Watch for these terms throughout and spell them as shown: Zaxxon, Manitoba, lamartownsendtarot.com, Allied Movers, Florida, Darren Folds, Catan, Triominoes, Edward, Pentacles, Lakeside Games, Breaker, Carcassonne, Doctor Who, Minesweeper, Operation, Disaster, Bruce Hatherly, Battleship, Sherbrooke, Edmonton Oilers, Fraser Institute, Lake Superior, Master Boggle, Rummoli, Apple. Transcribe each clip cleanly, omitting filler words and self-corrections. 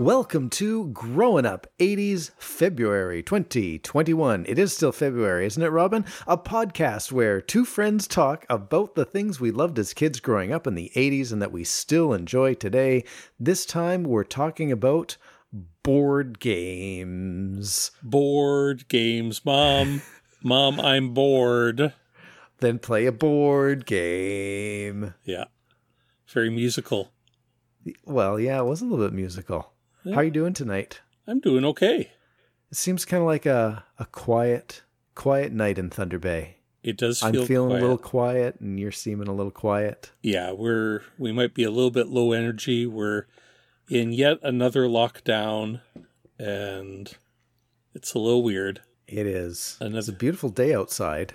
Welcome to Growing Up 80s, February 2021. It is still February, isn't it, Robin? A podcast where two friends talk about the things we loved as kids growing up in the 80s and that we still enjoy today. This time we're talking about board games. Board games, Mom. Mom, I'm bored. Then play a board game. Yeah. Very musical. Well, yeah, it was a little bit musical. Yeah. How are you doing tonight? I'm doing okay. It seems kind of like a quiet night in Thunder Bay. It does feel quiet. I'm feeling a little quiet, and you're seeming a little quiet. Yeah, we might be a little bit low energy. We're in yet another lockdown, and it's a little weird. It is. It's a beautiful day outside.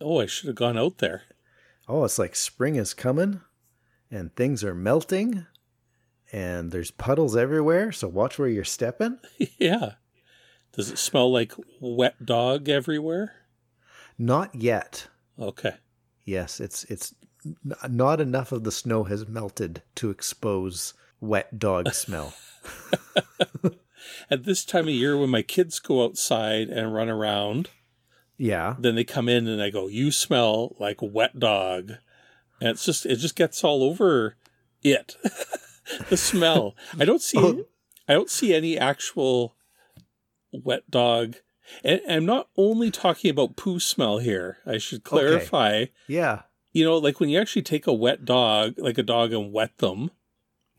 Oh, I should have gone out there. Oh, it's like spring is coming, and things are melting. And there's puddles everywhere, so watch where you're stepping. Yeah. Does it smell like wet dog everywhere? Not yet. Okay. Yes, it's not enough of the snow has melted to expose wet dog smell. At this time of year, when my kids go outside and run around, yeah, then they come in and I go, "You smell like wet dog," and it just gets all over it. The smell. I don't see any actual wet dog. And I'm not only talking about poo smell here. I should clarify. Okay. Yeah. You know, like when you actually take a wet dog, like a dog, and wet them.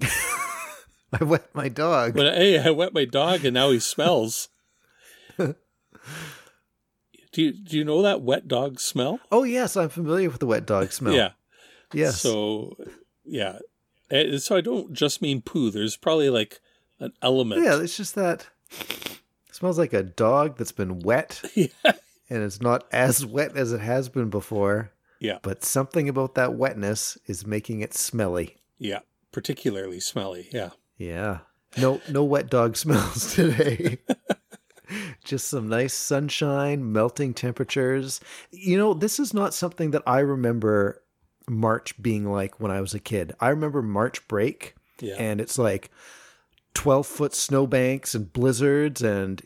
I wet my dog. I wet my dog and now he smells. Do you know that wet dog smell? Oh, yes. I'm familiar with the wet dog smell. Yeah. Yes. So, yeah. So I don't just mean poo. There's probably like an element. Yeah, it's just that it smells like a dog that's been wet. Yeah. And it's not as wet as it has been before. Yeah. But something about that wetness is making it smelly. Yeah, particularly smelly. Yeah. Yeah. No wet dog smells today. Just some nice sunshine, melting temperatures. You know, this is not something that I remember March being like when I was a kid. I remember March break, yeah, and it's like 12-foot snowbanks and blizzards, and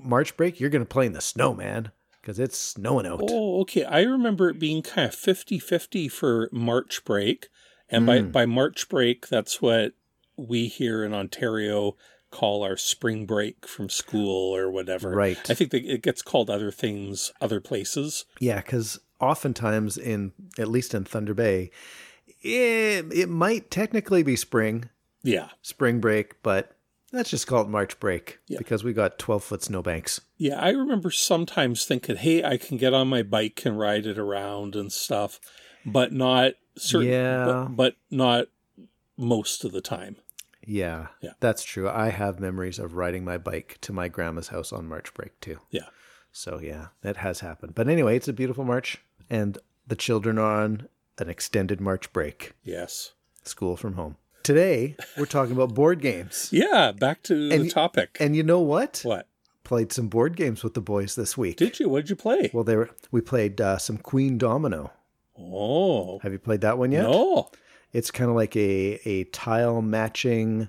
March break, you're going to play in the snow, man, because it's snowing out. Oh, okay. I remember it being kind of 50-50 for March break, and by March break, that's what we here in Ontario call our spring break from school or whatever. Right. I think it gets called other things, other places. Yeah, because oftentimes, at least in Thunder Bay, it might technically be spring. Yeah. Spring break, but let's just call it March break, yeah, because we got 12-foot snowbanks. Yeah, I remember sometimes thinking, hey, I can get on my bike and ride it around and stuff, but not certain, yeah, but not most of the time. Yeah, yeah, that's true. I have memories of riding my bike to my grandma's house on March break too. Yeah. So, yeah, that has happened. But anyway, it's a beautiful March, and the children are on an extended March break. Yes. School from home. Today, we're talking about board games. Yeah, back to the topic. And you know what? What? Played some board games with the boys this week. Did you? What did you play? Well, we played some Queen Domino. Oh. Have you played that one yet? No. It's kind of like a tile-matching,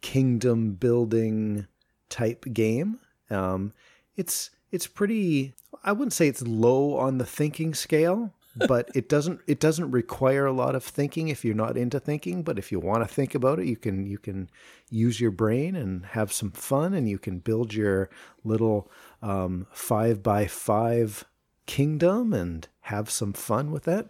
kingdom-building type game. It's pretty, I wouldn't say it's low on the thinking scale, but it doesn't require a lot of thinking if you're not into thinking. But if you want to think about it, you can use your brain and have some fun, and you can build your little 5x5 kingdom and have some fun with that.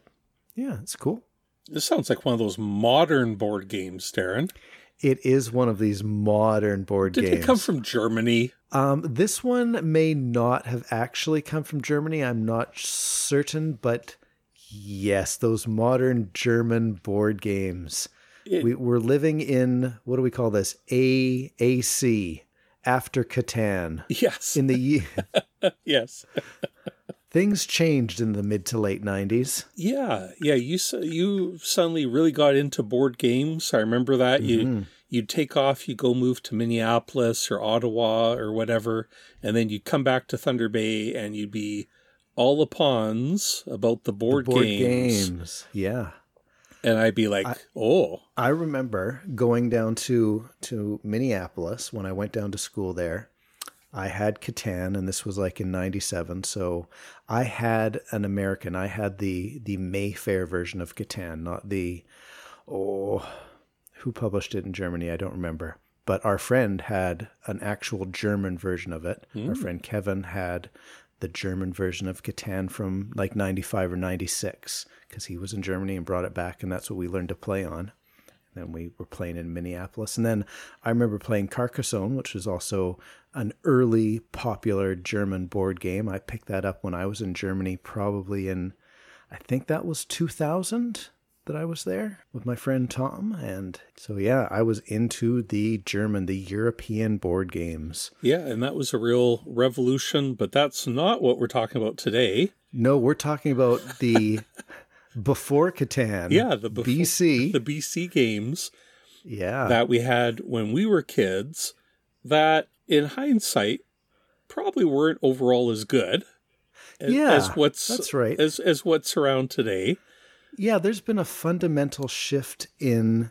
Yeah, it's cool. This sounds like one of those modern board games, Darren. It is one of these modern board games. Did it come from Germany? This one may not have actually come from Germany. I'm not certain, but yes, those modern German board games. We're living in, what do we call this? AAC, after Catan. Yes. In the year. Yes. Things changed in the mid to late 90s. Yeah, yeah. You suddenly really got into board games. I remember that. Mm-hmm. You'd take off, you go move to Minneapolis or Ottawa or whatever, and then you'd come back to Thunder Bay and you'd be all the pawns about the board games. Yeah. And I'd be like, oh. I remember going down to Minneapolis when I went down to school there. I had Catan, and this was like in 97. So I had an American. I had the Mayfair version of Catan, not the, who published it in Germany? I don't remember. But our friend had an actual German version of it. Mm. Our friend Kevin had the German version of Catan from like 95 or 96 because he was in Germany and brought it back, and that's what we learned to play on. And then we were playing in Minneapolis. And then I remember playing Carcassonne, which was also an early popular German board game. I picked that up when I was in Germany, probably in, I think that was 2000 that I was there with my friend Tom. And so, yeah, I was into the European board games. Yeah, and that was a real revolution, but that's not what we're talking about today. No, we're talking about the... Before Catan. Yeah, the BC games that we had when we were kids that, in hindsight, probably weren't overall as good as what's around today. Yeah, there's been a fundamental shift in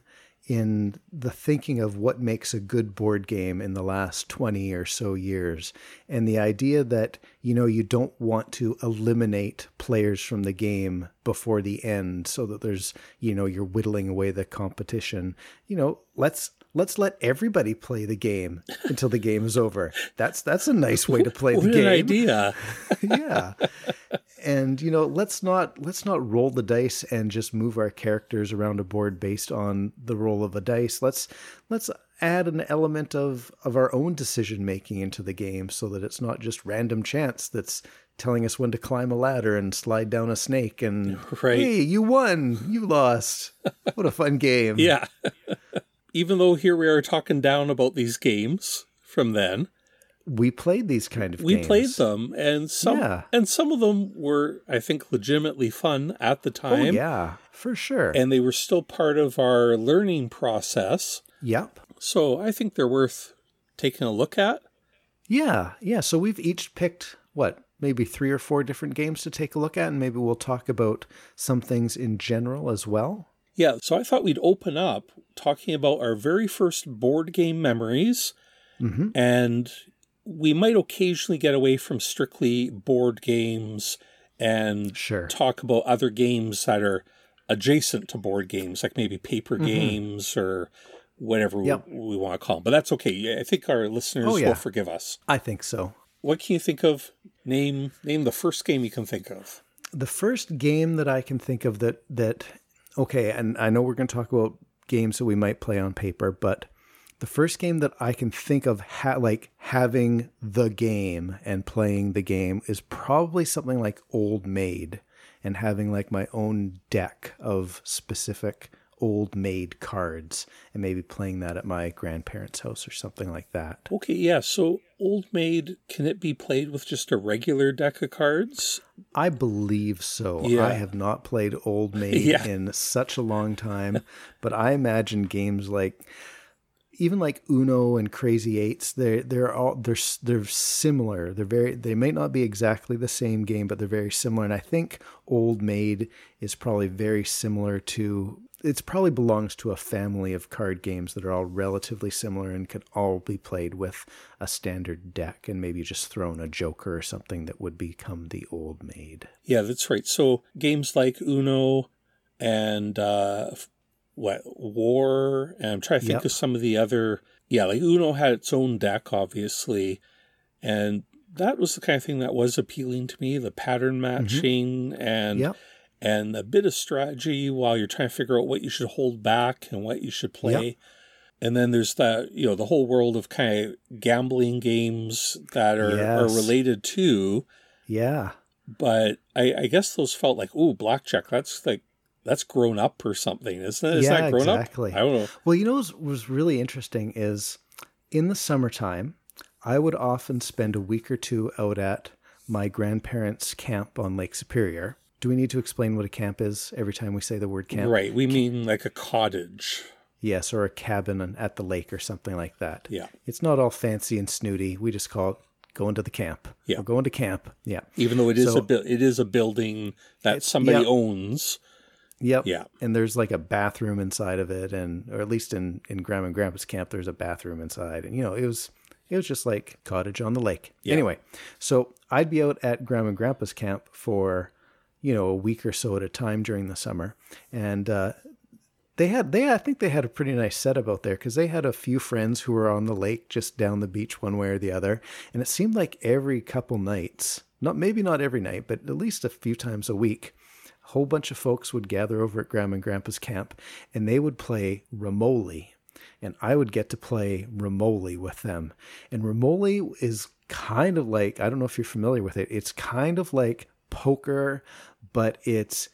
the thinking of what makes a good board game in the last 20 or so years. And the idea that, you know, you don't want to eliminate players from the game before the end so that there's, you know, you're whittling away the competition. You know, let's let everybody play the game until the game is over. That's a nice way to play the game. What an idea. Yeah. And, you know, let's not roll the dice and just move our characters around a board based on the roll of a dice. Let's add an element of our own decision making into the game so that it's not just random chance that's telling us when to climb a ladder and slide down a snake and hey, you won, you lost. What a fun game. Yeah. Even though here we are talking down about these games from then, we played these kind of games. We played them, and some of them were, I think, legitimately fun at the time. Oh, yeah, for sure. And they were still part of our learning process. Yep. So I think they're worth taking a look at. Yeah, yeah. So we've each picked, maybe 3 or 4 different games to take a look at, and maybe we'll talk about some things in general as well. Yeah, so I thought we'd open up talking about our very first board game memories, mm-hmm. and we might occasionally get away from strictly board games and talk about other games that are adjacent to board games, like maybe paper mm-hmm. games or whatever we want to call them. But that's okay. I think our listeners will forgive us. I think so. What can you think of? Name the first game you can think of. The first game that I can think of that okay, and I know we're going to talk about games that we might play on paper, but the first game that I can think of having the game and playing the game is probably something like Old Maid, and having like my own deck of specific Old Maid cards and maybe playing that at my grandparents' house or something like that. Okay, yeah. So Old Maid, can it be played with just a regular deck of cards? I believe so. Yeah. I have not played Old Maid in such a long time, but I imagine games like even like Uno and Crazy Eights, they're similar. They may not be exactly the same game, but they're very similar. And I think Old Maid is probably very similar to. It probably belongs to a family of card games that are all relatively similar and could all be played with a standard deck and maybe just throw in a joker or something that would become the Old Maid. Yeah, that's right. So games like Uno and War, and I'm trying to think of some of the other. Yeah, like Uno had its own deck, obviously, and that was the kind of thing that was appealing to me, the pattern matching mm-hmm. And a bit of strategy while you're trying to figure out what you should hold back and what you should play. Yep. And then there's the whole world of kind of gambling games that are related to. Yeah. But I guess those felt like, blackjack, that's grown up or something, isn't it? Isn't that grown up? I don't know. Well, you know what was really interesting is in the summertime, I would often spend a week or two out at my grandparents' camp on Lake Superior. Do we need to explain what a camp is every time we say the word camp? Right. We mean like a cottage. Yes, or a cabin at the lake or something like that. Yeah. It's not all fancy and snooty. We just call it going to the camp. Yeah. Or going to camp. Yeah. Even though it is a building that somebody owns. Yep. Yeah. And there's like a bathroom inside of it, and or at least in Grandma and Grandpa's camp, there's a bathroom inside, and you know it was just like cottage on the lake. Yeah. Anyway, so I'd be out at Grandma and Grandpa's camp for a week or so at a time during the summer, and I think they had a pretty nice setup out there because they had a few friends who were on the lake just down the beach one way or the other, and it seemed like every couple nights, maybe not every night, but at least a few times a week, a whole bunch of folks would gather over at Grandma and Grandpa's camp, and they would play Rummoli, and I would get to play Rummoli with them. And Rummoli is kind of like, I don't know if you're familiar with it, it's kind of like poker, but it's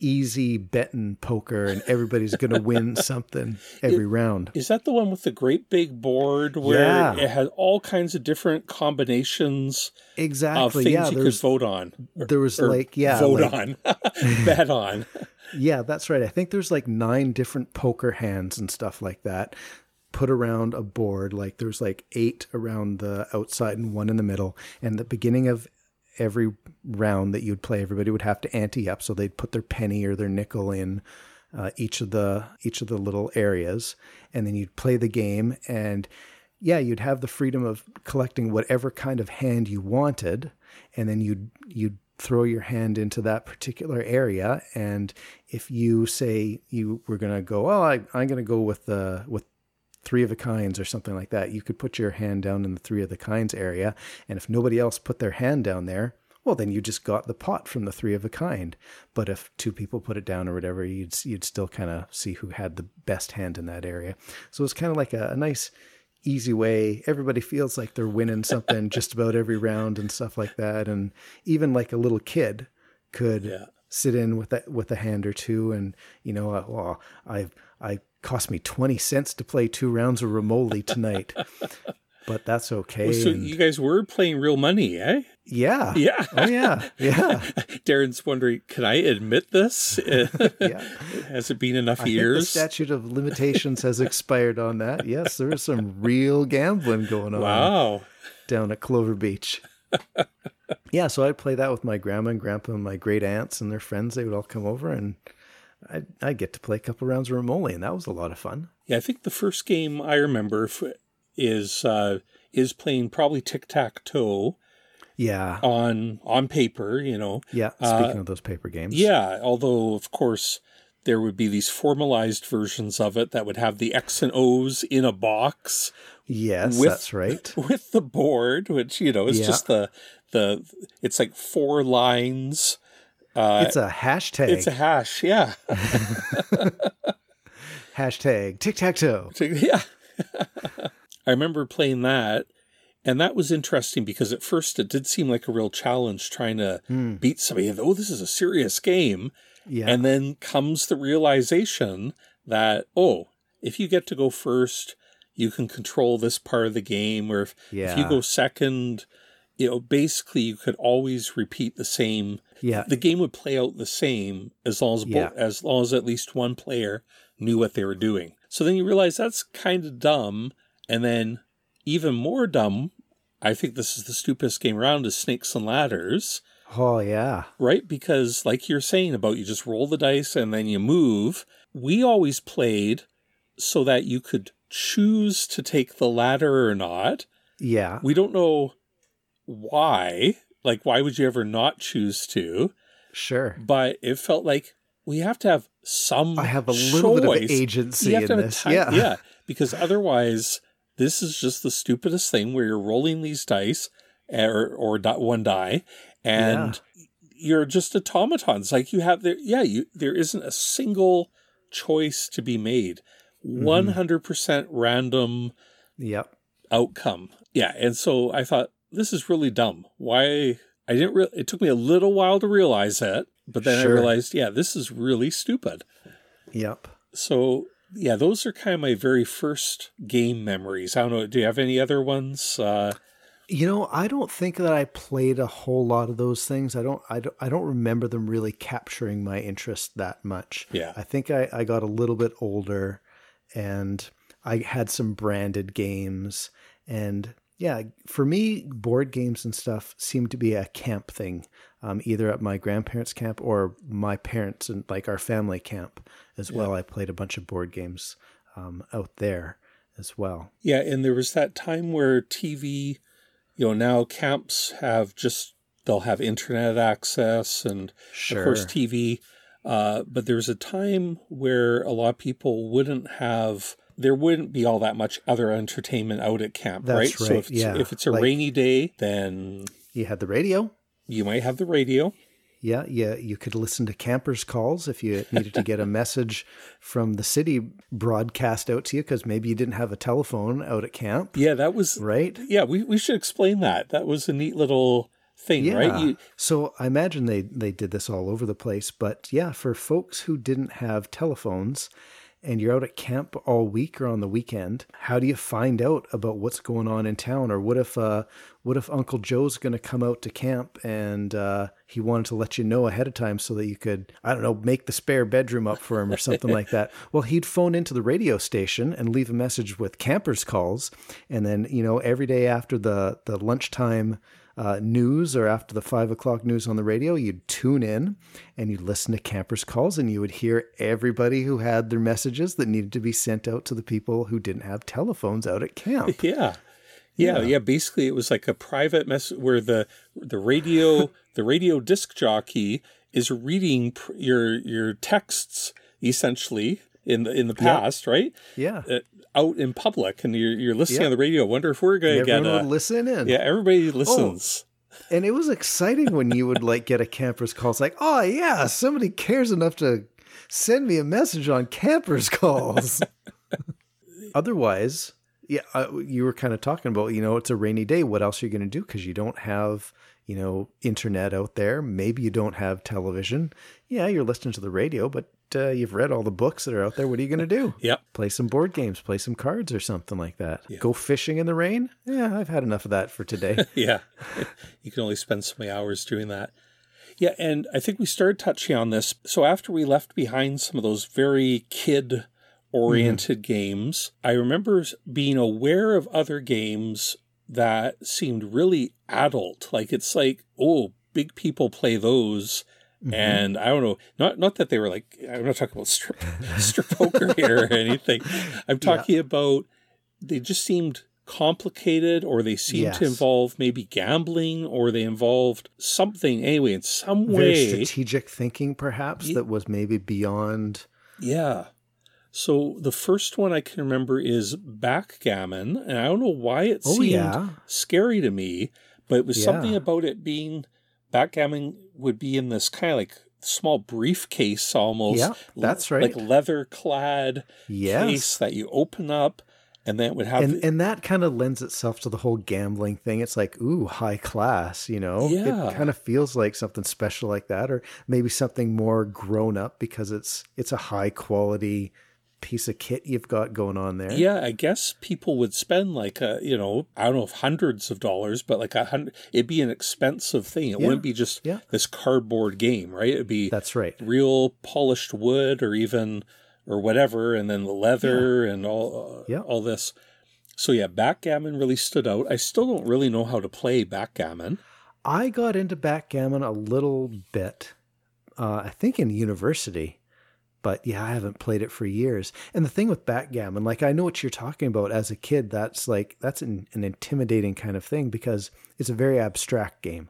easy betting poker, and everybody's going to win something every round. Is that the one with the great big board where it had all kinds of different combinations of things you could vote on? Bet on. Yeah, that's right. I think there's like 9 different poker hands and stuff like that put around a board. Like there's like 8 around the outside and 1 in the middle. And the beginning of every round that you'd play, everybody would have to ante up. So they'd put their penny or their nickel in each of the little areas, and then you'd play the game. And yeah, you'd have the freedom of collecting whatever kind of hand you wanted, and then you'd throw your hand into that particular area. And if you say you were going to go, I'm going to go with three of the kinds or something like that, you could put your hand down in the three of the kinds area. And if nobody else put their hand down there, well, then you just got the pot from the three of a kind. But if 2 people put it down or whatever, you'd still kind of see who had the best hand in that area. So it's kind of like a nice, easy way. Everybody feels like they're winning something just about every round and stuff like that. And even like a little kid could sit in with a hand or two. And, cost me 20 cents to play 2 rounds of Rummoli tonight, but that's okay. Well, so you guys were playing real money, eh? Yeah. Yeah. Oh, yeah. Yeah. Darren's wondering, can I admit this? Yeah. Has it been enough years? I think the statute of limitations has expired on that. Yes, there is some real gambling going on. Wow. Down at Clover Beach. Yeah, so I'd play that with my grandma and grandpa and my great aunts and their friends. They would all come over, and I get to play a couple rounds of Rummoli, and that was a lot of fun. Yeah, I think the first game I remember is playing probably tic-tac-toe. Yeah. On paper, Yeah, speaking of those paper games. Yeah, although, of course, there would be these formalized versions of it that would have the X and O's in a box. Yes, that's right. With the board, which, is just it's like 4 lines. It's a hashtag. It's a hash, yeah. Hashtag tic-tac-toe. Yeah. I remember playing that, and that was interesting because at first it did seem like a real challenge trying to beat somebody. Oh, this is a serious game. Yeah. And then comes the realization that, if you get to go first, you can control this part of the game, or if you go second, basically you could always repeat the same. Yeah. The game would play out the same as long as at least one player knew what they were doing. So then you realize that's kind of dumb. And then even more dumb, I think this is the stupidest game around, is Snakes and Ladders. Oh, yeah. Right? Because like you're saying about you just roll the dice and then you move. We always played so that you could choose to take the ladder or not. Yeah. We don't know why. Like, why would you ever not choose to? Sure. But it felt like we have to have some choice. I have a little bit of agency in this. Yeah, because otherwise, this is just the stupidest thing where you're rolling these dice or one die, and you're just automatons. Like, you have there isn't a single choice to be made. 100% random outcome. Yeah, and so I thought, this is really dumb. Why? It took me a little while to realize that, but then I realized, this is really stupid. Yep. So, those are kind of my very first game memories. I don't know. Do you have any other ones? I don't think that I played a whole lot of those things. I don't remember them really capturing my interest that much. Yeah. I think I got a little bit older, and I had some branded games, and for me, board games and stuff seem to be a camp thing. either at my grandparents' camp or my parents and like our family camp as well. Yeah. I played a bunch of board games out there as well. Yeah, and there was that time where TV, you know, now camps have just, they'll have internet access and sure. of course TV. But there was a time where a lot of people wouldn't have, there wouldn't be all that much other entertainment out at camp, that's right? So if it's, yeah. if it's a like, rainy day, then... You had the radio. You might have the radio. Yeah, yeah. You could listen to campers' calls if you needed to get a message from the city broadcast out to you because maybe you didn't have a telephone out at camp. Yeah, that was... Right? Yeah, we should explain that. That was a neat little... thing, yeah. right? So I imagine they did this all over the place, but yeah, for folks who didn't have telephones and you're out at camp all week or on the weekend, how do you find out about what's going on in town? Or what if Uncle Joe's going to come out to camp and he wanted to let you know ahead of time so that you could, I don't know, make the spare bedroom up for him or something like that. Well, he'd phone into the radio station and leave a message with campers' calls. And then, you know, every day after the lunchtime news or after the 5 o'clock news on the radio, you'd tune in and you'd listen to campers' calls and you would hear everybody who had their messages that needed to be sent out to the people who didn't have telephones out at camp. Yeah. Yeah. Yeah. Basically it was like a private message where the radio disc jockey is reading your texts essentially in the past, yeah. right? Yeah. Out in public, and you're listening yeah. on the radio. I wonder if we're going to get everyone listen in. Yeah, everybody listens. Oh, and it was exciting when you would like get a camper's call. It's like, oh yeah, somebody cares enough to send me a message on camper's calls. Otherwise, yeah, you were kind of talking about, you know, it's a rainy day. What else are you going to do? Because you don't have, you know, internet out there. Maybe you don't have television. Yeah, you're listening to the radio, but you've read all the books that are out there. What are you going to do? Yep. Play some board games, play some cards or something like that. Yeah. Go fishing in the rain? Yeah, I've had enough of that for today. Yeah. You can only spend so many hours doing that. Yeah, and I think we started touching on this. So after we left behind some of those very kid-oriented games, I remember being aware of other games that seemed really adult. Like, it's like, oh, big people play those. Mm-hmm. And I don't know, not that they were like, I'm not talking about strip poker here or anything. I'm talking yeah. about, they just seemed complicated, or they seemed yes. to involve maybe gambling, or they involved something anyway, in some very way. Strategic thinking perhaps that was maybe beyond. Yeah. So the first one I can remember is backgammon. And I don't know why it seemed yeah. scary to me, but it was yeah. something about it being... Backgammon would be in this kind of like small briefcase almost. Yeah, that's right. Like leather-clad yes. case that you open up, and then it would have... And that kind of lends itself to the whole gambling thing. It's like, ooh, high class, you know? Yeah. It kind of feels like something special like that, or maybe something more grown-up because it's a high-quality piece of kit you've got going on there. Yeah, I guess people would spend like a, you know, I don't know if hundreds of dollars, but like it'd be an expensive thing. It yeah. wouldn't be just yeah. this cardboard game, right? It'd be that's right. real polished wood or even, or whatever, and then the leather yeah. and all yeah. all this. So yeah, backgammon really stood out. I still don't really know how to play backgammon. I got into backgammon a little bit, I think in university. But yeah, I haven't played it for years. And the thing with backgammon, like I know what you're talking about as a kid, that's an intimidating kind of thing because it's a very abstract game.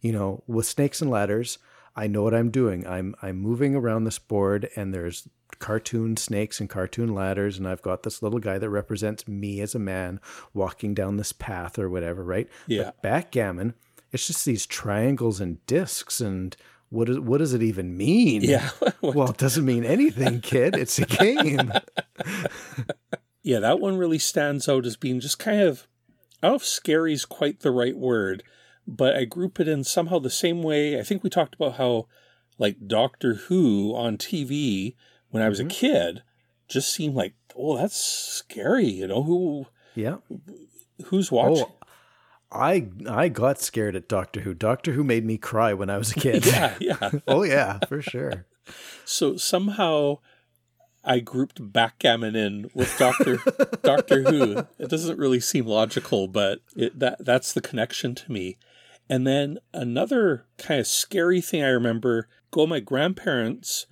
You know, with Snakes and Ladders, I know what I'm doing. I'm moving around this board and there's cartoon snakes and cartoon ladders. And I've got this little guy that represents me as a man walking down this path or whatever, right? Yeah. But backgammon, it's just these triangles and discs and... What does it even mean? Yeah. Well, it doesn't mean anything, kid. It's a game. Yeah, that one really stands out as being just kind of, I don't know if scary is quite the right word, but I group it in somehow the same way. I think we talked about how like Doctor Who on TV when I was a kid just seemed like, oh, that's scary. You know, who's watching? Oh. I got scared at Doctor Who. Doctor Who made me cry when I was a kid. Yeah, yeah. Oh, yeah, for sure. So somehow I grouped backgammon in with Doctor Who. It doesn't really seem logical, but that's the connection to me. And then another kind of scary thing I remember, my grandparents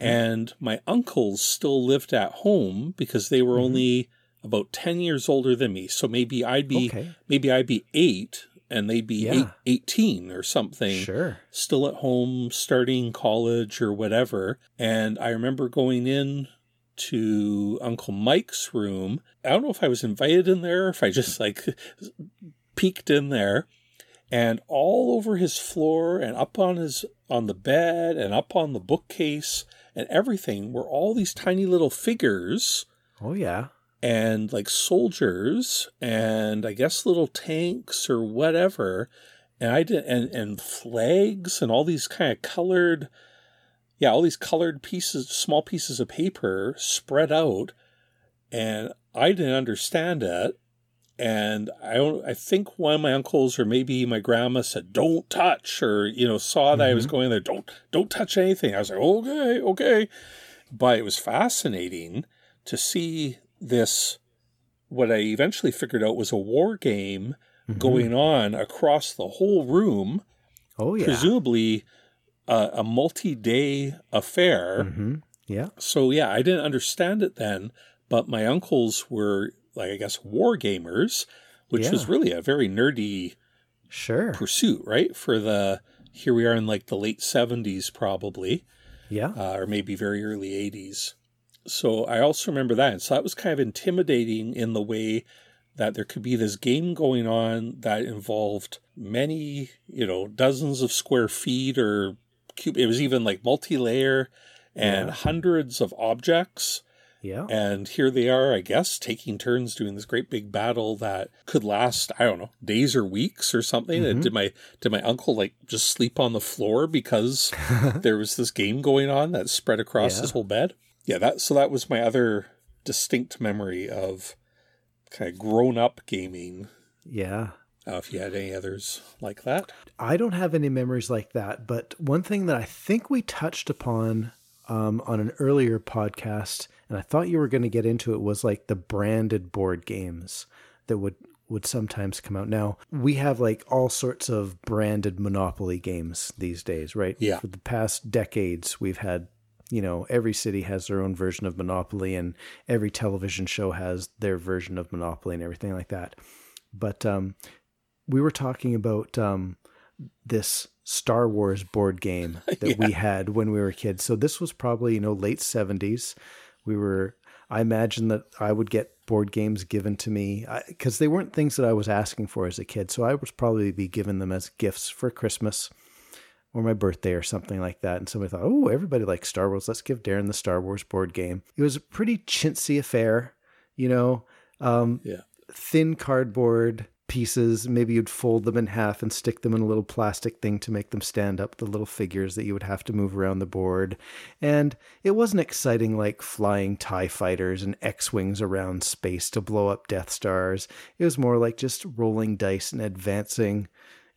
and my uncles still lived at home because they were only about 10 years older than me. So maybe I'd be maybe I'd be 8 and they'd be 18 or something. Sure. Still at home, starting college or whatever. And I remember going in to Uncle Mike's room. I don't know if I was invited in there, or if I just like peeked in there. And all over his floor and up on his on the bed and up on the bookcase and everything were all these tiny little figures. Oh, yeah. And like soldiers and I guess little tanks or whatever. And I did, and flags and all these kind of colored, all these colored pieces, small pieces of paper spread out. And I didn't understand it. And I think one of my uncles or maybe my grandma said, "Don't touch," or, you know, saw that I was going there. Don't touch anything. I was like, okay. But it was fascinating to see this, what I eventually figured out was a war game going on across the whole room. Oh, yeah. Presumably a multi-day affair. Yeah. So, yeah, I didn't understand it then, but my uncles were, like, I guess, war gamers, which was really a very nerdy pursuit, right? For the, here we are in like the late 70s probably, or maybe very early 80s. So I also remember that. And so that was kind of intimidating in the way that there could be this game going on that involved many, you know, dozens of square feet or cube. It was even like multi-layer and hundreds of objects. Yeah. And here they are, I guess, taking turns doing this great big battle that could last, I don't know, days or weeks or something. And did my uncle like just sleep on the floor because there was this game going on that spread across his whole bed? Yeah, that was my other distinct memory of kind of grown-up gaming. Yeah. If you had any others like that. I don't have any memories like that, but one thing that I think we touched upon on an earlier podcast, and I thought you were going to get into it, was like the branded board games that would sometimes come out. Now, we have like all sorts of branded Monopoly games these days, right? Yeah. For the past decades, we've had, you know, every city has their own version of Monopoly and every television show has their version of Monopoly and everything like that. But we were talking about this Star Wars board game that we had when we were kids. So this was probably, you know, late 70s. I imagine that I would get board games given to me because they weren't things that I was asking for as a kid. So I was probably be given them as gifts for Christmas or my birthday or something like that. And somebody thought, oh, everybody likes Star Wars. Let's give Darren the Star Wars board game. It was a pretty chintzy affair, you know, thin cardboard pieces. Maybe you'd fold them in half and stick them in a little plastic thing to make them stand up, the little figures that you would have to move around the board. And it wasn't exciting like flying TIE fighters and X-Wings around space to blow up Death Stars. It was more like just rolling dice and advancing,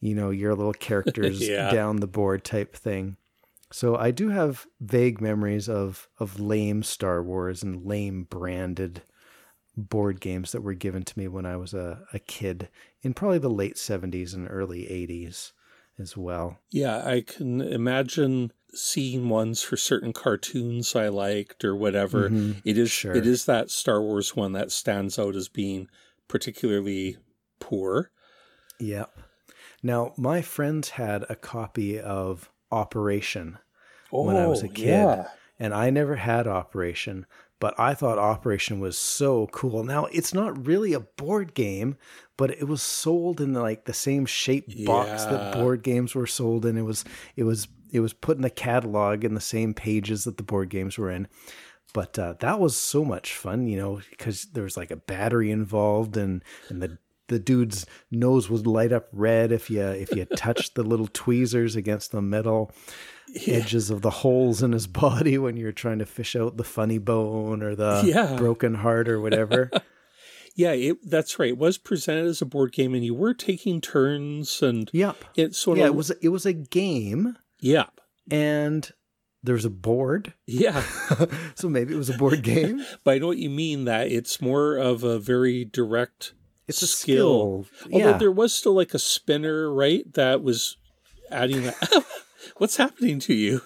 you know, your little characters down the board type thing. So I do have vague memories of lame Star Wars and lame branded board games that were given to me when I was a kid in probably the late 70s and early 80s as well. Yeah, I can imagine seeing ones for certain cartoons I liked or whatever. It is that Star Wars one that stands out as being particularly poor. Yeah. Now, my friends had a copy of Operation when I was a kid, and I never had Operation. But I thought Operation was so cool. Now, it's not really a board game, but it was sold in like the same shape box that board games were sold in. It was put in the catalog in the same pages that the board games were in. But that was so much fun, you know, because there was like a battery involved, and the dude's nose would light up red if you touched the little tweezers against the metal edges of the holes in his body when you're trying to fish out the funny bone or the broken heart or whatever. That's right. It was presented as a board game, and you were taking turns, and it sort of it was a game. Yeah, and there's a board. Yeah, so maybe it was a board game. But I know what you mean. That it's more of a very direct. It's a skill. Yeah. Although there was still like a spinner, right? That was adding that. What's happening to you?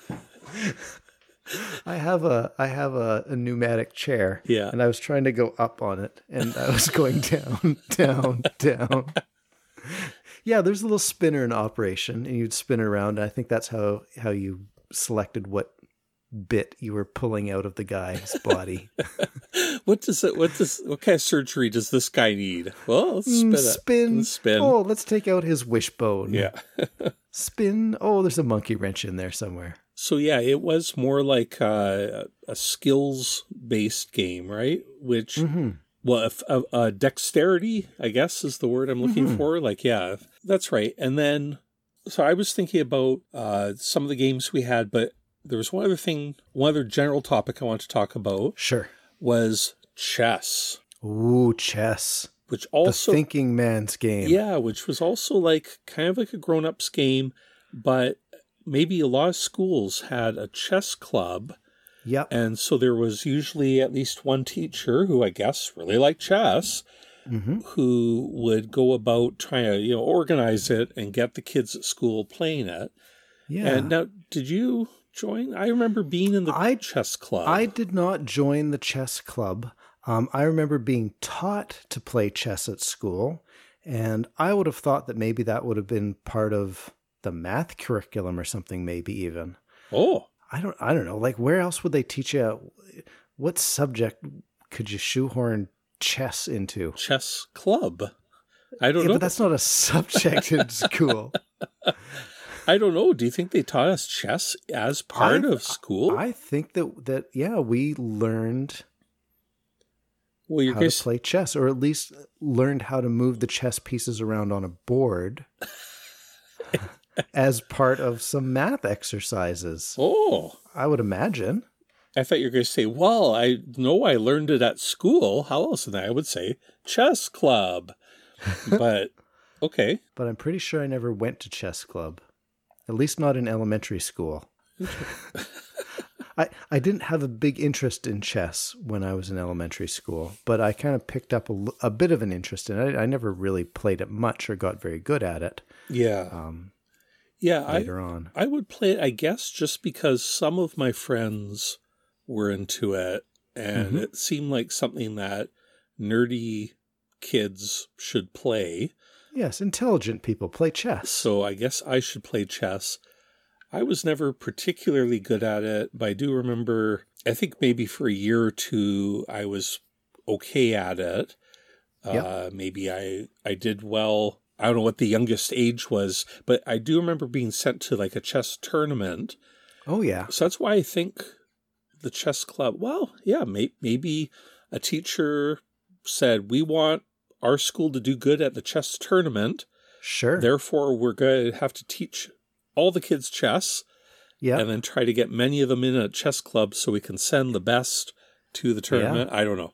I have a pneumatic chair. Yeah. And I was trying to go up on it and I was going down, down, down. Yeah, there's a little spinner in Operation and you'd spin around. And I think that's how you selected what bit you were pulling out of the guy's body. What kind of surgery does this guy need? Well, let's spin. Oh, let's take out his wishbone. Yeah. Spin. Oh, there's a monkey wrench in there somewhere. So yeah, it was more like a skills-based game, right? Which, dexterity, I guess, is the word I'm looking for. Like, yeah, that's right. And then, so I was thinking about some of the games we had, but there was one other general topic I want to talk about. Sure. Was chess. Ooh, chess. Which also... the thinking man's game. Yeah, which was also like, kind of like a grown-ups game, but... maybe a lot of schools had a chess club. Yep. And so there was usually at least one teacher who I guess really liked chess, who would go about trying to, organize it and get the kids at school playing it. Yeah. And now, did you join? I remember being in the chess club. I did not join the chess club. I remember being taught to play chess at school. And I would have thought that maybe that would have been part of the math curriculum or something, maybe even. Oh, I don't know. Like, where else would they teach you? What subject could you shoehorn chess into? Chess club. I don't know. But that's not a subject in school. I don't know. Do you think they taught us chess as part of school? I think that yeah, we learned how to play chess, or at least learned how to move the chess pieces around on a board. As part of some math exercises. Oh. I would imagine. I thought you were going to say, well, I know I learned it at school. How else? And I would say chess club. But, okay. But I'm pretty sure I never went to chess club. At least not in elementary school. I didn't have a big interest in chess when I was in elementary school. But I kind of picked up a bit of an interest in it. I never really played it much or got very good at it. Yeah. Later on. I would play it, I guess, just because some of my friends were into it, and it seemed like something that nerdy kids should play. Yes, intelligent people play chess. So I guess I should play chess. I was never particularly good at it, but I do remember, I think maybe for a year or two, I was okay at it. Yep. Maybe I did well. I don't know what the youngest age was, but I do remember being sent to like a chess tournament. Oh, yeah. So that's why I think the chess club, well, yeah, maybe a teacher said, we want our school to do good at the chess tournament. Sure. Therefore, we're going to have to teach all the kids chess. Yeah. And then try to get many of them in a chess club so we can send the best to the tournament. Yeah. I don't know.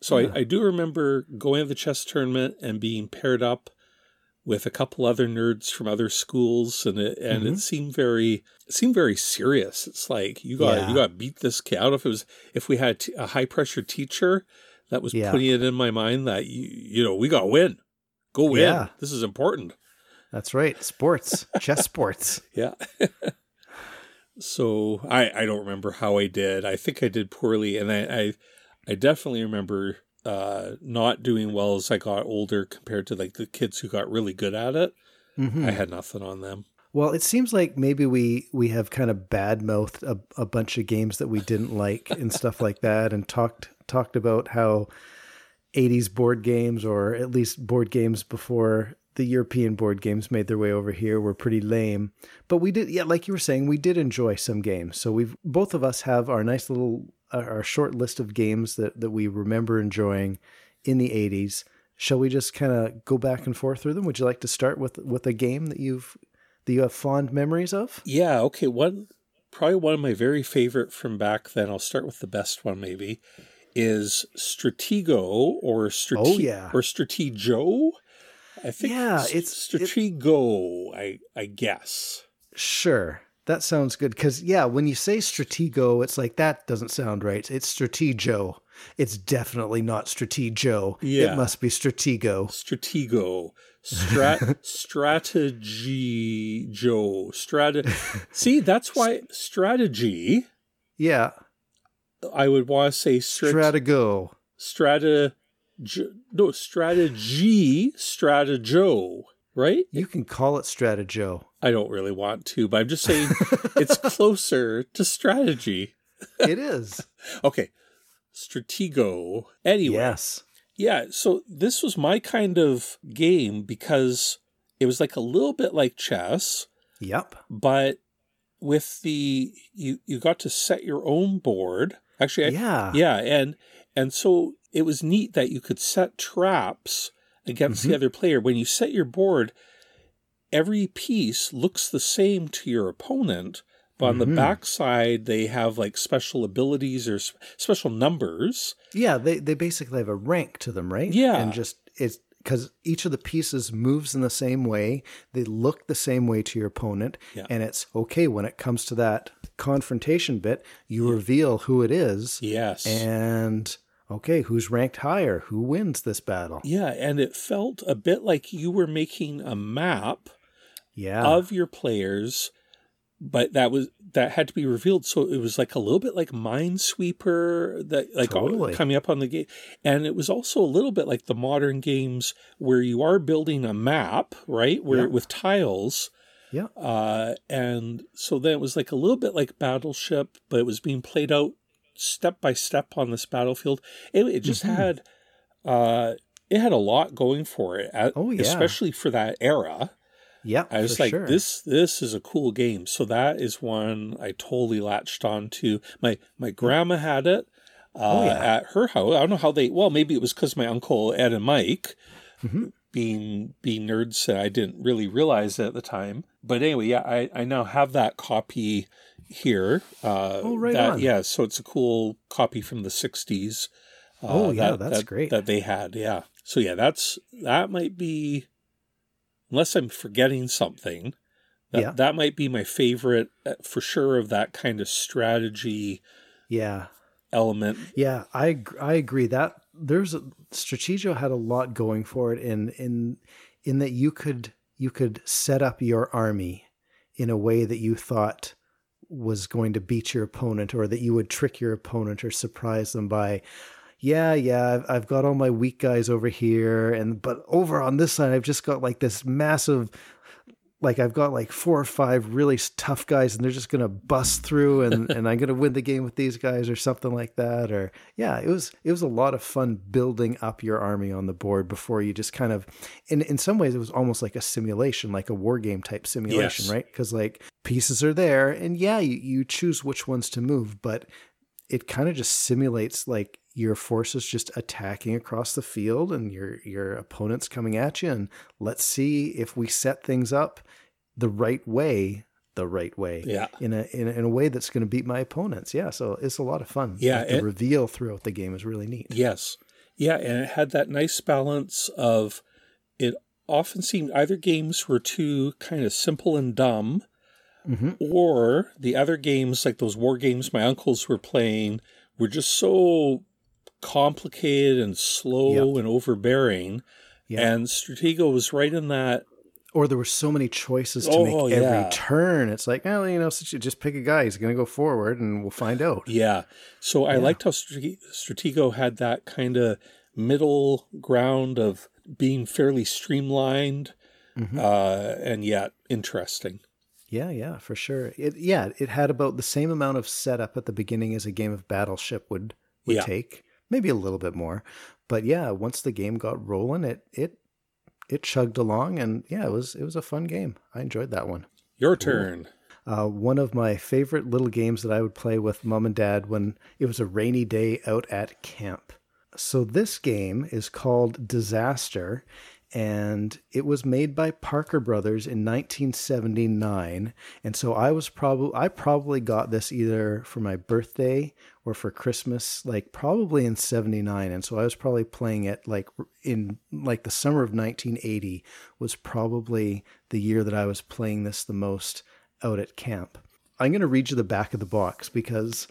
So I do remember going to the chess tournament and being paired up with a couple other nerds from other schools, and it seemed very serious. It's like you got to beat this kid. I don't know if it was we had a high pressure teacher that was putting it in my mind that we got to win, go win. Yeah. This is important. That's right, sports, chess sports. Yeah. So I don't remember how I did. I think I did poorly, and I definitely remember. Not doing well as I got older compared to like the kids who got really good at it. Mm-hmm. I had nothing on them. Well, it seems like maybe we have kind of badmouthed a bunch of games that we didn't like and stuff like that, and talked about how 80s board games, or at least board games before the European board games made their way over here, were pretty lame. But we did, yeah, like you were saying, we did enjoy some games. So we've both of us have our nice little our short list of games that we remember enjoying in the 80s. Shall we just kind of go back and forth through them? Would you like to start with a game that you have fond memories of? Yeah. Okay. Probably one of my very favorite from back then, I'll start with the best one maybe, is Stratego or Stratego. I think it's Stratego, I guess. Sure. That sounds good. Because, yeah, when you say Stratego, it's like, that doesn't sound right. It's Stratego. It's definitely not Stratego. Yeah. It must be Stratego. Stratego. Stratego. See, that's why strategy. Yeah. I would want to say Stratego. Stratego, right? You can call it Stratego. I don't really want to, but I'm just saying it's closer to strategy. It is. Okay. Stratego. Anyway. Yes. Yeah. So this was my kind of game because it was like a little bit like chess. Yep. But with the, you got to set your own board. Actually, yeah. Yeah. And so it was neat that you could set traps against the other player. When you set your board, every piece looks the same to your opponent, but on the backside, they have like special abilities or special numbers. Yeah, they basically have a rank to them, right? Yeah. And just, it's because each of the pieces moves in the same way. They look the same way to your opponent. Yeah. And it's okay when it comes to that confrontation bit, you reveal who it is. Yes. And okay, who's ranked higher? Who wins this battle? Yeah, and it felt a bit like you were making a map of your players, but that had to be revealed. So it was like a little bit like Minesweeper, that like coming up on the game. And it was also a little bit like the modern games where you are building a map, right? Where with tiles. Yeah. And so then it was like a little bit like Battleship, but it was being played out step by step on this battlefield. It just had a lot going for it, especially for that era. Yeah, I was like, sure. This is a cool game. So that is one I totally latched on to. My grandma had it at her house. I don't know how maybe it was because my uncle Ed and Mike being nerds, and I didn't really realize it at the time. But anyway, yeah, I now have that copy here. On. Yeah, so it's a cool copy from the 60s. That's great. That they had, yeah. So yeah, that might be, unless I'm forgetting something, that might be my favorite for sure of that kind of strategy element. Yeah, I agree. That Stratego had a lot going for it in that you could set up your army in a way that you thought was going to beat your opponent, or that you would trick your opponent or surprise them by, I've got all my weak guys over here, but over on this side, I've just got like this massive, like I've got like 4 or 5 really tough guys, and they're just going to bust through and I'm going to win the game with these guys or something like that. Or it was a lot of fun building up your army on the board before you just kind of, in some ways it was almost like a simulation, like a war game type simulation, right? Because like pieces are there and you choose which ones to move, but it kind of just simulates like your forces just attacking across the field and your opponent's coming at you. And let's see if we set things up the right way in a way that's going to beat my opponents. Yeah. So it's a lot of fun. Yeah. The reveal throughout the game is really neat. Yes. Yeah. And it had that nice balance of, it often seemed either games were too kind of simple and dumb, or the other games, like those war games my uncles were playing, were just so complicated and slow and overbearing. Yep. And Stratego was right in that. Or there were so many choices to make every turn. It's like, since you just pick a guy, he's going to go forward and we'll find out. Yeah. So I liked how Stratego had that kind of middle ground of being fairly streamlined and yet interesting. Yeah, for sure. It had about the same amount of setup at the beginning as a game of Battleship would take, maybe a little bit more. But yeah, once the game got rolling, it chugged along, and it was a fun game. I enjoyed that one. Your turn. One of my favorite little games that I would play with mom and dad when it was a rainy day out at camp. So this game is called Disaster, and it was made by Parker Brothers in 1979. And so I was probably got this either for my birthday or for Christmas, like probably in 79. And so I was probably playing it like in like the summer of 1980 was probably the year that I was playing this the most out at camp. I'm going to read you the back of the box because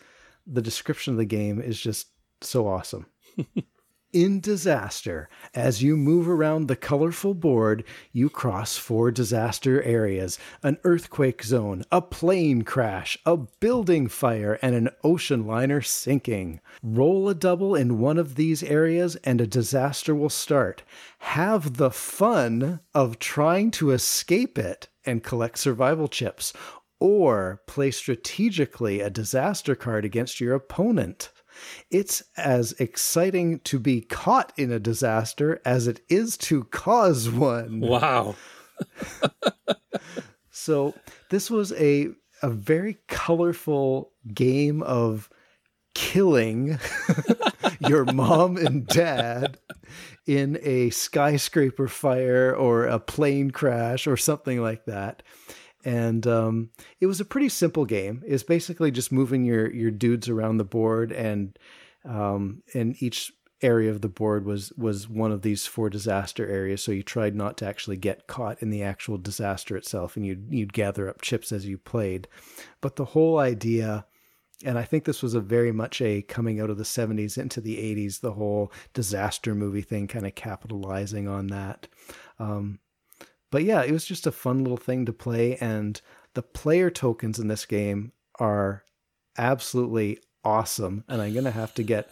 the description of the game is just So awesome. In Disaster, as you move around the colorful board, you cross four disaster areas, an earthquake zone, a plane crash, a building fire, and an ocean liner sinking. Roll a double in one of these areas and a disaster will start. Have the fun of trying to escape it and collect survival chips, or play strategically a disaster card against your opponent. It's as exciting to be caught in a disaster as it is to cause one. Wow. So this was a very colorful game of killing your mom and dad in a skyscraper fire or a plane crash or something like that. And it was a pretty simple game. It's basically just moving your dudes around the board, and each area of the board was one of these four disaster areas. So you tried not to actually get caught in the actual disaster itself, and you'd gather up chips as you played. But the whole idea, and I think this was a very much a coming out of the 70s into the 80s, the whole disaster movie thing, kind of capitalizing on that. But yeah, it was just a fun little thing to play, and the player tokens in this game are absolutely awesome, and I'm going to have to get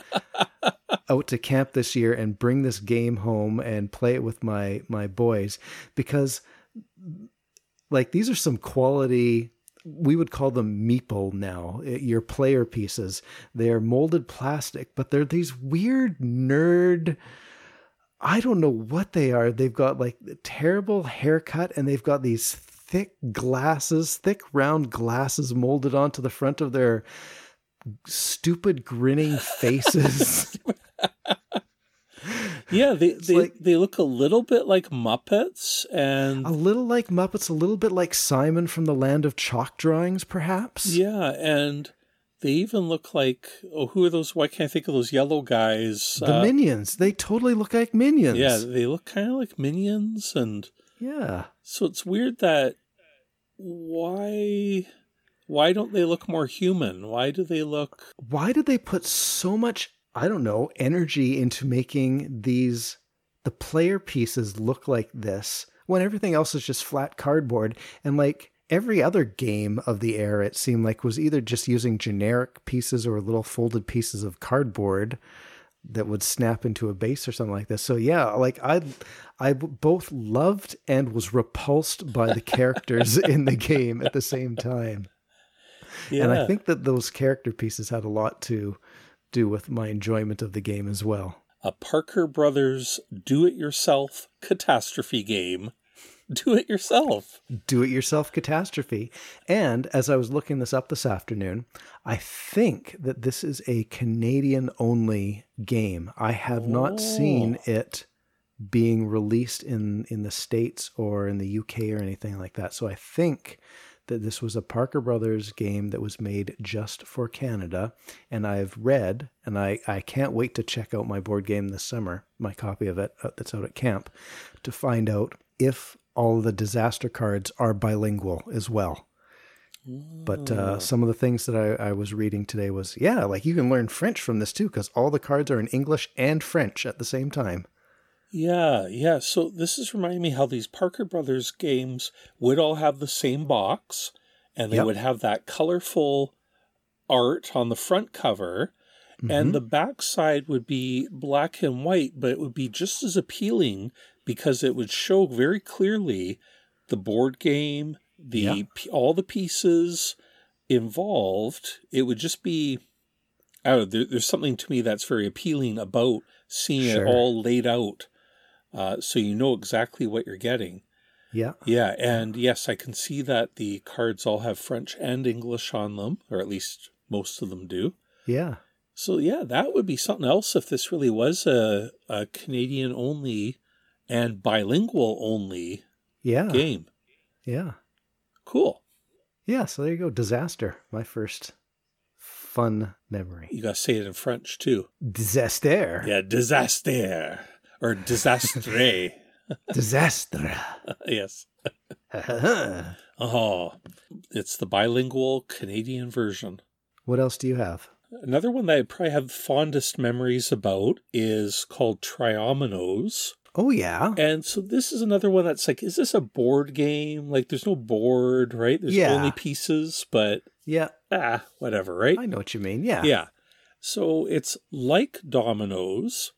out to camp this year and bring this game home and play it with my boys, because like these are some quality, we would call them meeple now, your player pieces. They're molded plastic, but they're these weird nerd, I don't know what they are. They've got like a terrible haircut, and they've got these thick round glasses molded onto the front of their stupid grinning faces. Yeah, they look a little bit like Muppets, and a little bit like Simon from the Land of Chalk Drawings, perhaps. Yeah, and they even look like, who are those? Why can't I think of those yellow guys? The Minions. They totally look like Minions. Yeah, they look kind of like Minions. And yeah. So it's weird that why don't they look more human? Why did they put so much, I don't know, energy into making the player pieces look like this when everything else is just flat cardboard? And like, every other game of the era, it seemed like, was either just using generic pieces or little folded pieces of cardboard that would snap into a base or something like this. So yeah, like I both loved and was repulsed by the characters in the game at the same time. Yeah. And I think that those character pieces had a lot to do with my enjoyment of the game as well. A Parker Brothers do-it-yourself catastrophe game. Do it yourself catastrophe. And as I was looking this up this afternoon, I think that this is a Canadian only game. I have not seen it being released in the States or in the UK or anything like that. So I think that this was a Parker Brothers game that was made just for Canada. And I've read, and I can't wait to check out my board game this summer, my copy of it that's out at camp, to find out if all of the disaster cards are bilingual as well. But some of the things that I was reading today was, yeah, like you can learn French from this too, because all the cards are in English and French at the same time. Yeah. So this is reminding me how these Parker Brothers games would all have the same box, and they would have that colorful art on the front cover, and the backside would be black and white, but it would be just as appealing because it would show very clearly the board game, all the pieces involved. It would just be, I don't know, there's something to me that's very appealing about seeing it all laid out, so you know exactly what you're getting. Yeah, and yes, I can see that the cards all have French and English on them, or at least most of them do. Yeah. So yeah, that would be something else if this really was a Canadian only and bilingual only game. Yeah. Cool. Yeah, so there you go. Disaster. My first fun memory. You got to say it in French too. Disaster. Yeah, disaster. Or disastre. Disaster. Yes. Oh, it's the bilingual Canadian version. What else do you have? Another one that I probably have the fondest memories about is called Triominoes. Oh, yeah. And so this is another one that's like, is this a board game? Like, there's no board, right? There's only pieces, but whatever, right? I know what you mean, yeah. So it's like dominoes,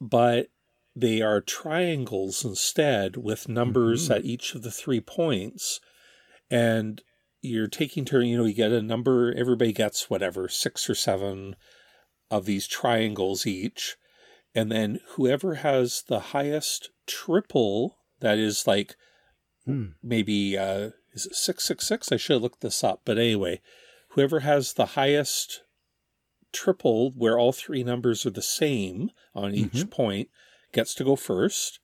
but they are triangles instead with numbers at each of the 3 points. And you're taking turn, you know, you get a number, everybody gets whatever, 6 or 7 of these triangles each. And then whoever has the highest triple, that is like maybe, is it 666? I should have looked this up. But anyway, whoever has the highest triple, where all 3 numbers are the same on each point, gets to go first.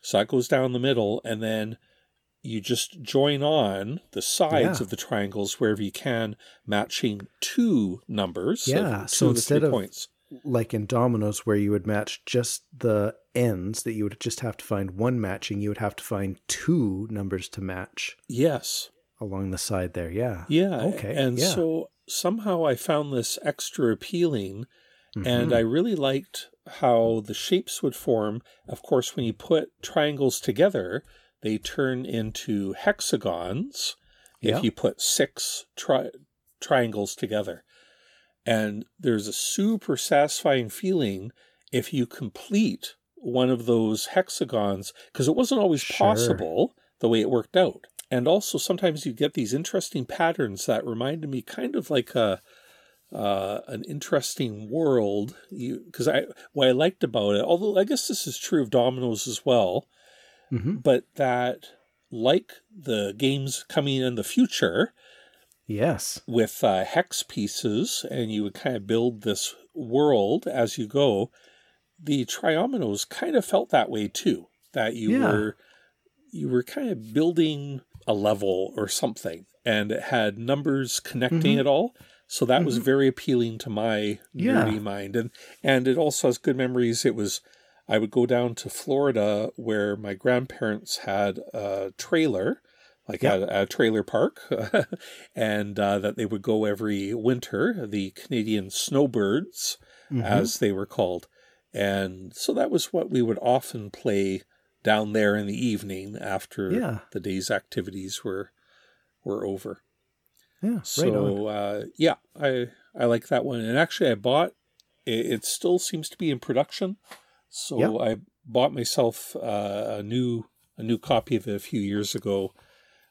So that goes down the middle. And then you just join on the sides of the triangles wherever you can, matching 2 numbers. Yeah, so instead of points. Like in dominoes where you would match just the ends, that you would just have to find one matching, you would have to find 2 numbers to match. Yes. Along the side there, yeah. Okay. And so somehow I found this extra appealing, and I really liked how the shapes would form. Of course, when you put triangles together, they turn into hexagons if you put 6 triangles together. And there's a super satisfying feeling if you complete one of those hexagons, because it wasn't always possible the way it worked out. And also sometimes you get these interesting patterns that reminded me kind of like an interesting world. Because what I liked about it, although I guess this is true of dominoes as well, but that like the games coming in the future... Yes. With hex pieces, and you would kind of build this world as you go. The Triominoes kind of felt that way too, that you were kind of building a level or something, and it had numbers connecting it all. So that was very appealing to my nerdy mind. And it also has good memories. It was, I would go down to Florida where my grandparents had a trailer, like a trailer park, and that they would go every winter, the Canadian snowbirds, as they were called. And so that was what we would often play down there in the evening after the day's activities were over. Yeah, so, right on. I like that one. And actually I bought, it still seems to be in production, so I bought myself a new copy of it a few years ago,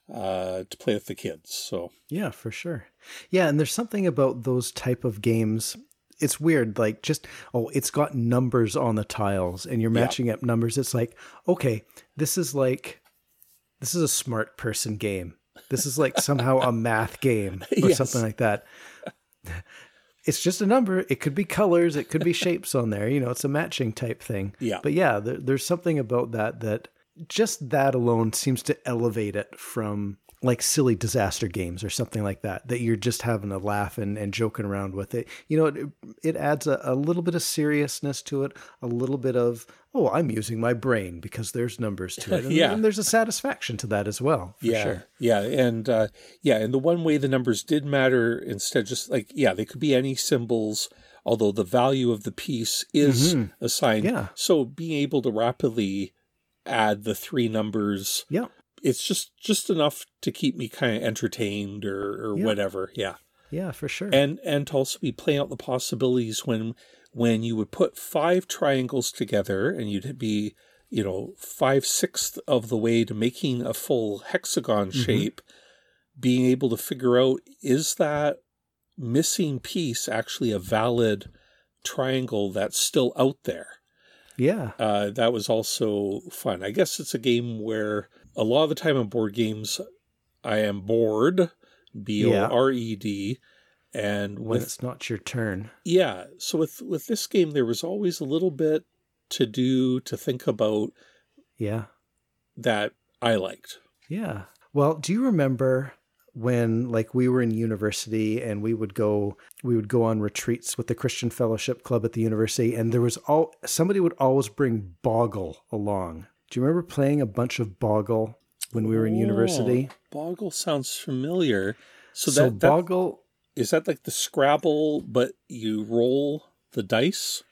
to play with the kids. So yeah, for sure. Yeah. And there's something about those type of games. It's weird. Like just, it's got numbers on the tiles and you're matching up numbers. It's like, okay, this is a smart person game. This is like somehow a math game or something like that. It's just a number. It could be colors. It could be shapes on there. You know, it's a matching type thing. Yeah. But yeah, there's something about that just that alone seems to elevate it from like silly disaster games or something like that you're just having a laugh and joking around with it. You know, it adds a little bit of seriousness to it, a little bit of, I'm using my brain because there's numbers to it. And, and there's a satisfaction to that as well. For sure. Yeah. And, and the one way the numbers did matter instead, just like, they could be any symbols, although the value of the piece is assigned. Yeah. So being able to rapidly add the 3 numbers. Yeah. It's just enough to keep me kind of entertained or whatever. Yeah. Yeah, for sure. And to also be playing out the possibilities when you would put 5 triangles together and you'd be, 5/6 of the way to making a full hexagon shape, being able to figure out, is that missing piece actually a valid triangle that's still out there? Yeah. That was also fun. I guess it's a game where a lot of the time on board games, I am bored, B-O-R-E-D. And when it's not your turn. Yeah. So with this game, there was always a little bit to do, to think about. Yeah. That I liked. Yeah. Well, do you remember when like we were in university and we would go on retreats with the Christian Fellowship Club at the university, and there was somebody would always bring Boggle along. Do you remember playing a bunch of Boggle when we were in university? Boggle sounds familiar. So Boggle Is that like the Scrabble, but you roll the dice?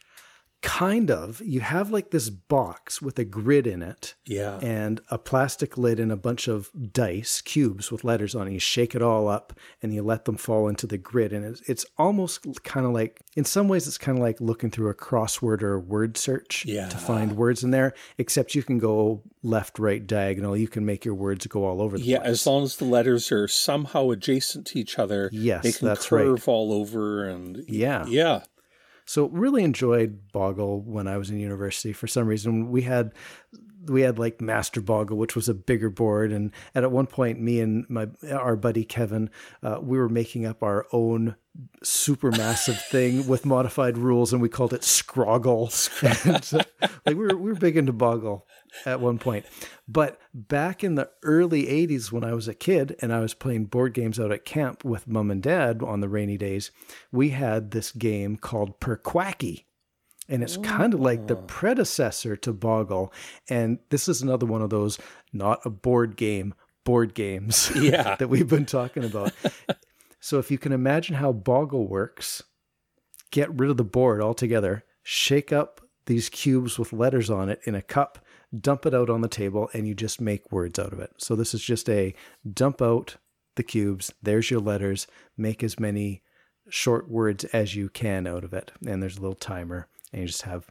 Kind of. You have like this box with a grid in it. Yeah. And a plastic lid and a bunch of dice, cubes with letters on it. You shake it all up and you let them fall into the grid. And it's almost kind of like, in some ways, it's kind of like looking through a crossword or a word search to find words in there. Except you can go left, right, diagonal. You can make your words go all over the place. Yeah, as long as the letters are somehow adjacent to each other. Yes, they can curve all over. And Yeah. So really enjoyed Boggle when I was in university. For some reason, we had like Master Boggle, which was a bigger board. And at one point, me and our buddy Kevin, we were making up our own supermassive thing with modified rules, and we called it Scroggle. Like we were big into Boggle at one point. But back in the early 80s when I was a kid and I was playing board games out at camp with mom and dad on the rainy days, we had this game called Perquackey. And it's kind of like the predecessor to Boggle. And this is another one of those not a board games that we've been talking about. So if you can imagine how Boggle works, get rid of the board altogether, shake up these cubes with letters on it in a cup, dump it out on the table, and you just make words out of it. So this is just a dump out the cubes. There's your letters. Make as many short words as you can out of it. And there's a little timer, and you just have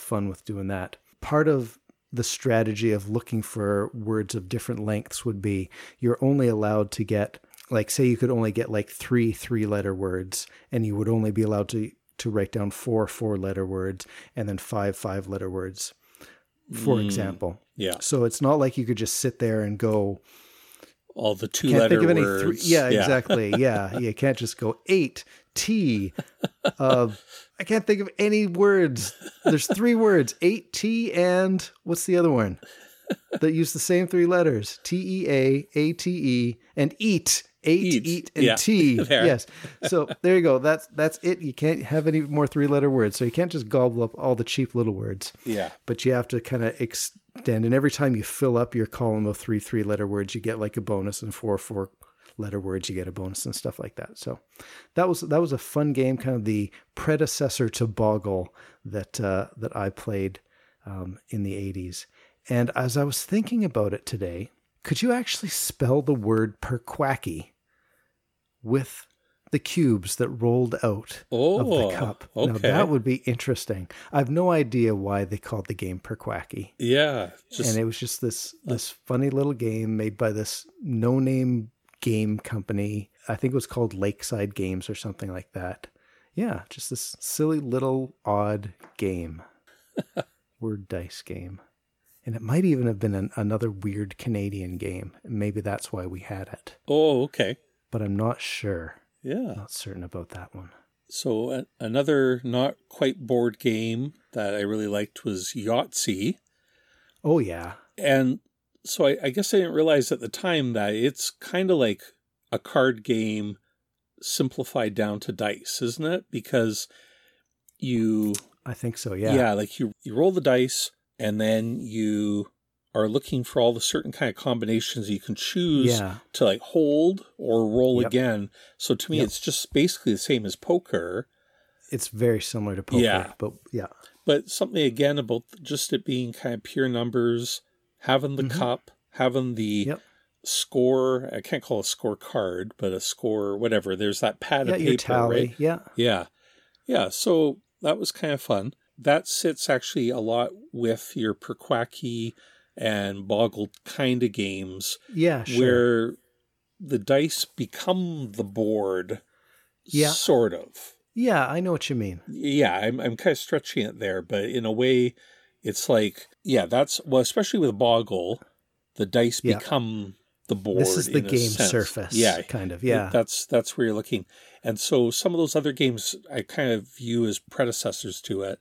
fun with doing that. Part of the strategy of looking for words of different lengths would be you're only allowed to get, like, say you could only get like three-letter words, and you would only be allowed to write down four-letter words and then five-letter words, for example. Yeah. So it's not like you could just sit there and go all the two-letter words. Exactly. Yeah. You can't just go 8T. I can't think of any words. There's three words: 8T and what's the other one that use the same three letters? TEA, ATE, and eat. Eat, and tea. Yes. So there you go. That's it. You can't have any more three-letter words. So you can't just gobble up all the cheap little words. Yeah. But you have to kind of extend. And every time you fill up your column of three-letter words, you get like a bonus, and four-letter words, you get a bonus and stuff like that. So that was a fun game, kind of the predecessor to Boggle that I played in the 80s. And as I was thinking about it today, could you actually spell the word Perquackey with the cubes that rolled out of the cup? Okay. Now, that would be interesting. I have no idea why they called the game Perquackey. Yeah. And it was just this funny little game made by this no-name game company. I think it was called Lakeside Games or something like that. Yeah, just this silly little odd game. Word dice game. And it might even have been another weird Canadian game. Maybe that's why we had it. Oh, okay. But I'm not sure. Yeah. Not certain about that one. So another not quite board game that I really liked was Yahtzee. Oh, yeah. And so I guess I didn't realize at the time that it's kind of like a card game simplified down to dice, isn't it? Because I think so, yeah. Yeah, like you roll the dice, and then you are looking for all the certain kind of combinations you can choose to like hold or roll again. So to me, it's just basically the same as poker. It's very similar to poker. Yeah. But something again about just it being kind of pure numbers, having the cup, having the score. I can't call it a score card, but a score, whatever. There's that pad of paper, tally, right? Yeah. Yeah. Yeah. So that was kind of fun. That sits actually a lot with your Perquackey and Boggle kind of games. Yeah, sure. Where the dice become the board, sort of. Yeah, I know what you mean. Yeah, I'm kind of stretching it there, but in a way, it's like, especially with Boggle, the dice become the board. This is the game surface, kind of, That's where you're looking. And so some of those other games I kind of view as predecessors to it.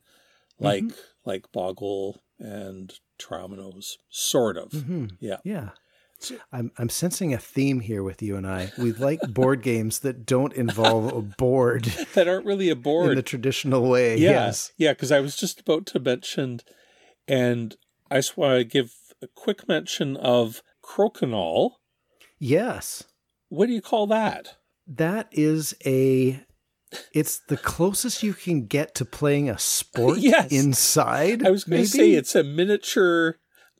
Like Boggle and Triominoes, sort of. Mm-hmm. Yeah. Yeah. I'm sensing a theme here with you and I. We like board games that don't involve a board. That aren't really a board. In the traditional way. Yeah. Yes. Yeah, because I was just about to mention, and I just want to give a quick mention of Crokinole. Yes. What do you call that? that is it's the closest you can get to playing a sport yes. inside. I was going to say it's a miniature.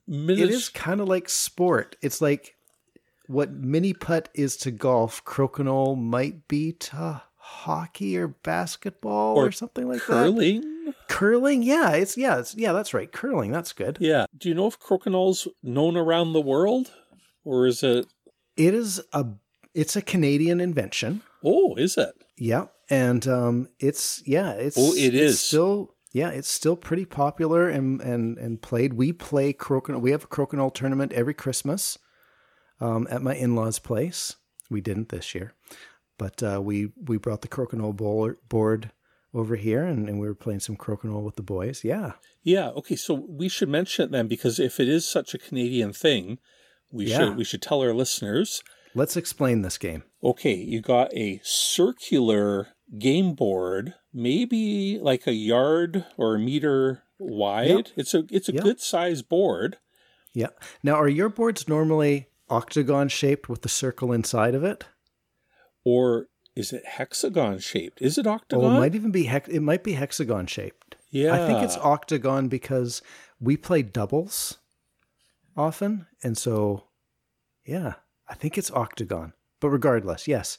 It is kind of like sport. It's like what mini putt is to golf, crokinole might be to hockey or basketball or something like curling. That. Curling? Yeah, that's right. Curling, that's good. Yeah. Do you know if crokinole's known around the world or is it? It is it's a Canadian invention. Oh, is it? Yeah. And it's still, yeah, it's still pretty popular and played. We play crokinole. We have a crokinole tournament every Christmas at my in-laws' place. We didn't this year, but we brought the crokinole board over here and we were playing some crokinole with the boys. Yeah. Yeah. Okay. So we should mention it then, because if it is such a Canadian thing, we should tell our listeners. Let's explain this game. Okay, you got a circular game board, maybe like a yard or a meter wide. Yep. It's a good size board. Yeah. Now, are your boards normally octagon shaped with the circle inside of it? Or is it hexagon shaped? Is it octagon? Oh, it might even be hexagon shaped. Yeah. I think it's octagon because we play doubles often, and so yeah. I think it's octagon, but regardless, yes.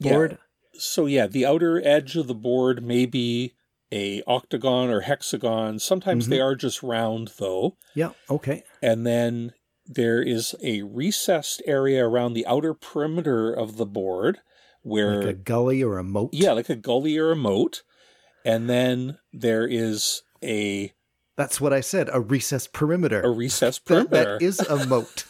Board. Yeah. So yeah, the outer edge of the board may be a octagon or hexagon. Sometimes they are just round though. Yeah. Okay. And then there is a recessed area around the outer perimeter of the board where like a gully or a moat. Yeah, like a gully or a moat. And then there is a That's what I said, a recessed perimeter. A recessed perimeter. That is a moat.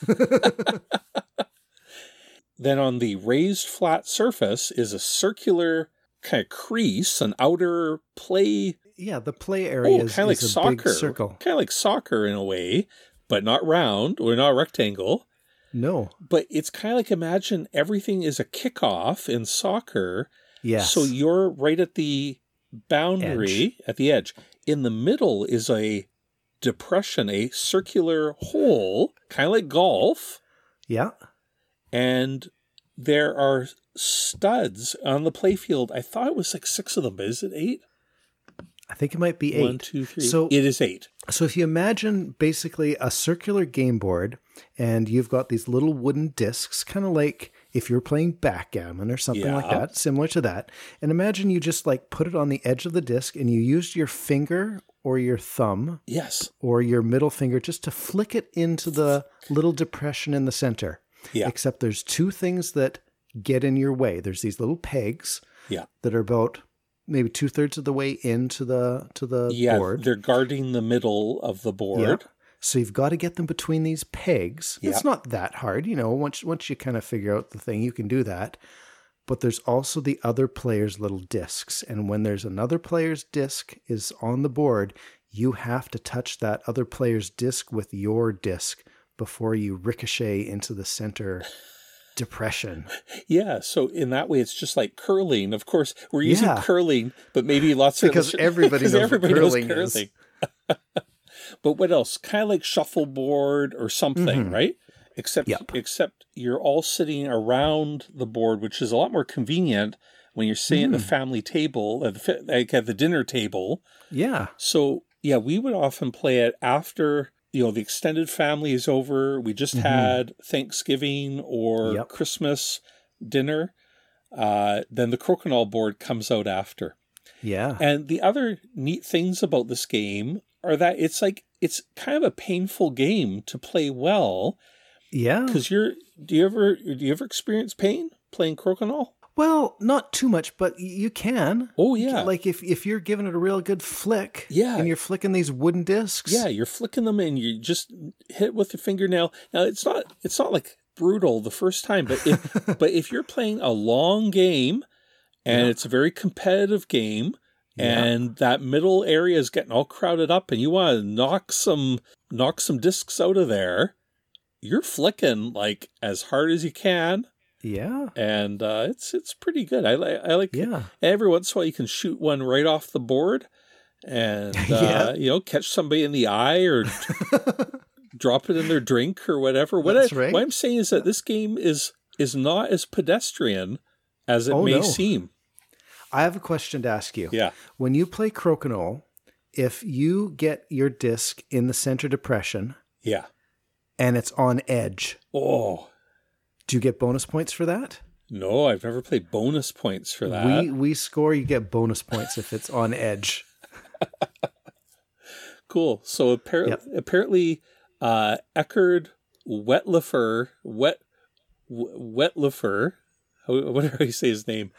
Then on the raised flat surface is a circular kind of crease, an outer play. Yeah, the play area is like a big circle. Kind of like soccer in a way, but not round or not rectangle. No. But it's kind of like, imagine everything is a kickoff in soccer. Yes. So you're right at the boundary, at the edge. In the middle is a depression, a circular hole, kind of like golf. Yeah. And there are studs on the playfield. I thought it was like 6 of them, but is it 8? I think it might be 8. 1, 2, 3. So it is 8. So if you imagine basically a circular game board and you've got these little wooden discs, kind of like if you're playing backgammon or something like that, similar to that. And imagine you just like put it on the edge of the disc and you used your finger or your thumb or your middle finger just to flick it into the little depression in the center. Yeah. Except there's 2 things that get in your way. There's these little pegs that are about maybe 2/3 of the way into the board. They're guarding the middle of the board. Yeah. So you've got to get them between these pegs. Yeah. It's not that hard. You know, once you kind of figure out the thing, you can do that. But there's also the other player's little discs. And when there's another player's disc is on the board, you have to touch that other player's disc with your disc before you ricochet into the center depression. Yeah. So in that way, it's just like curling. Of course, we're using curling, but maybe lots of... Because everybody knows curling is. But what else? Kind of like shuffleboard or something, right? Except you're all sitting around the board, which is a lot more convenient when you're sitting at the family table, like at the dinner table. Yeah. So, yeah, we would often play it after, you know, the extended family is over. We just had Thanksgiving or Christmas dinner. Then the crokinole board comes out after. Yeah. And the other neat things about this game are that it's kind of a painful game to play well. Yeah. Because do you ever experience pain playing crokinole? Well, not too much, but you can. Oh, yeah. Like if you're giving it a real good flick and you're flicking these wooden discs. Yeah, you're flicking them and you just hit with your fingernail. Now, it's not like brutal the first time, but if you're playing a long game and it's a very competitive game, and that middle area is getting all crowded up and you want to knock some discs out of there, you're flicking like as hard as you can. Yeah. And it's pretty good. I like every once in a while you can shoot one right off the board and, you know, catch somebody in the eye or drop it in their drink or whatever. What I'm saying is that this game is not as pedestrian as it may seem. I have a question to ask you. Yeah. When you play Crokinole, if you get your disc in the center depression, yeah, and it's on edge, oh, do you get bonus points for that? No, I've never played bonus points for that. We score, you get bonus points if it's on edge. Cool. So apparently, Eckerd Wetlifer, Wetlifer, whatever you say his name,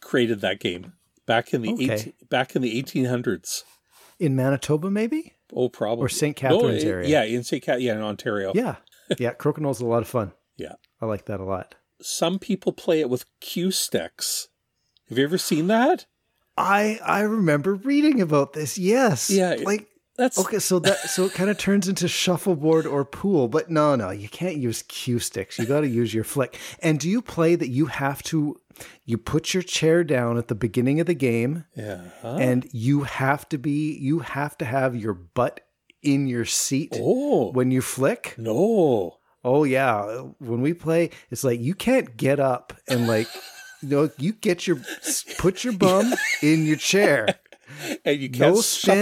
created that game back in the back in the 1800s in Manitoba, maybe. Oh, probably. Or St. Catharines area. Yeah, in St. Cat. Yeah, in Ontario. Yeah, yeah. Crokinole's a lot of fun. Yeah, I like that a lot. Some people play it with cue sticks. Have you ever seen that? I remember reading about this. Yes. Yeah. Like that's okay. So it kind of turns into shuffleboard or pool. But no, you can't use cue sticks. You got to use your flick. And do you play that? You have to. You put your chair down at the beginning of the game. Yeah. Huh? And you have to be. You have to have your butt in your seat when you flick. No. Oh yeah, when we play, it's like you can't get up and like, you put your bum in your chair, and you can't shuffle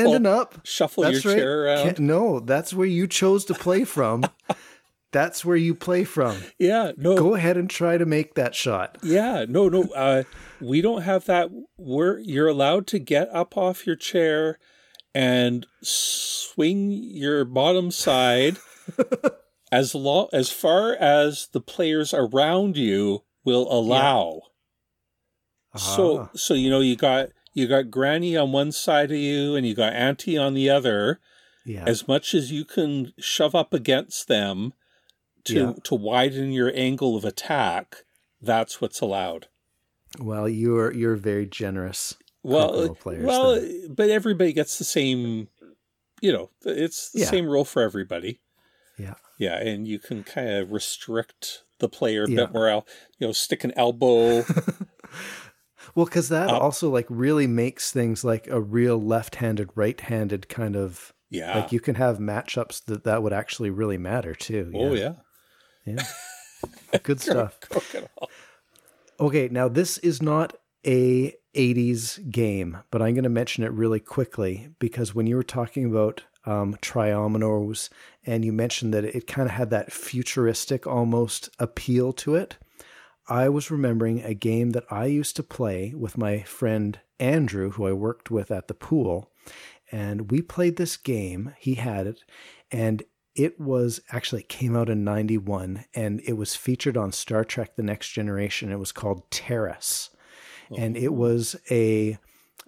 your chair around. That's where you chose to play from. That's where you play from. Yeah, no. Go ahead and try to make that shot. Yeah, no. We don't have that. You're allowed to get up off your chair and swing your bottom side. As far as the players around you will allow. Yeah. Uh-huh. So you got Granny on one side of you and you got Auntie on the other. Yeah. As much as you can shove up against them to widen your angle of attack, that's what's allowed. Well, you're very generous. But everybody gets the same. It's the same rule for everybody. Yeah. Yeah, and you can kind of restrict the player a bit more. Stick an elbow. Well, because that also like really makes things like a real left-handed, right-handed kind of. Yeah. Like you can have matchups that would actually really matter too. Oh yeah. Yeah. Good stuff. Okay, now this is not a 80s game, but I'm going to mention it really quickly because when you were talking about Triominoes, and you mentioned that it kind of had that futuristic almost appeal to it. I was remembering a game that I used to play with my friend Andrew, who I worked with at the pool, and we played this game. He had it, and it came out in 91, and it was featured on Star Trek The Next Generation. It was called Terrace, and it was I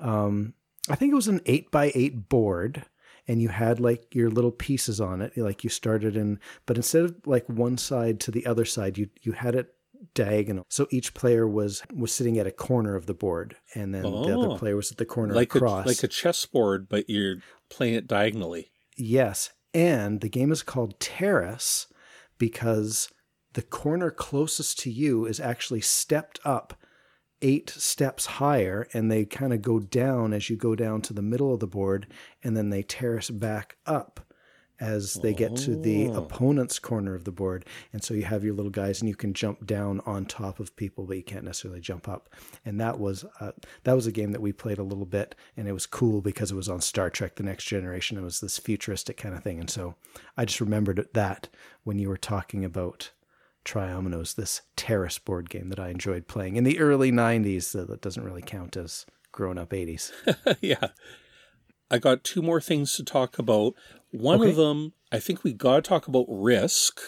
think it was an 8x8 board. And you had like your little pieces on it, like you started in, but instead of like one side to the other side, you had it diagonal. So each player was sitting at a corner of the board, and then the other player was at the corner across. Like a chessboard, but you're playing it diagonally. Yes, and the game is called Terrace because the corner closest to you is actually stepped up 8 steps higher, and they kind of go down as you go down to the middle of the board, and then they terrace back up as they get to the opponent's corner of the board. And so you have your little guys, and you can jump down on top of people, but you can't necessarily jump up. And that was a game that we played a little bit, and it was cool because it was on Star Trek The Next Generation. It was this futuristic kind of thing. And so I just remembered that when you were talking about Triominoes, this Terrace board game that I enjoyed playing in the early 90s, so that doesn't really count as grown up 80s. Yeah. I got 2 more things to talk about. One of them, I think we got to talk about Risk.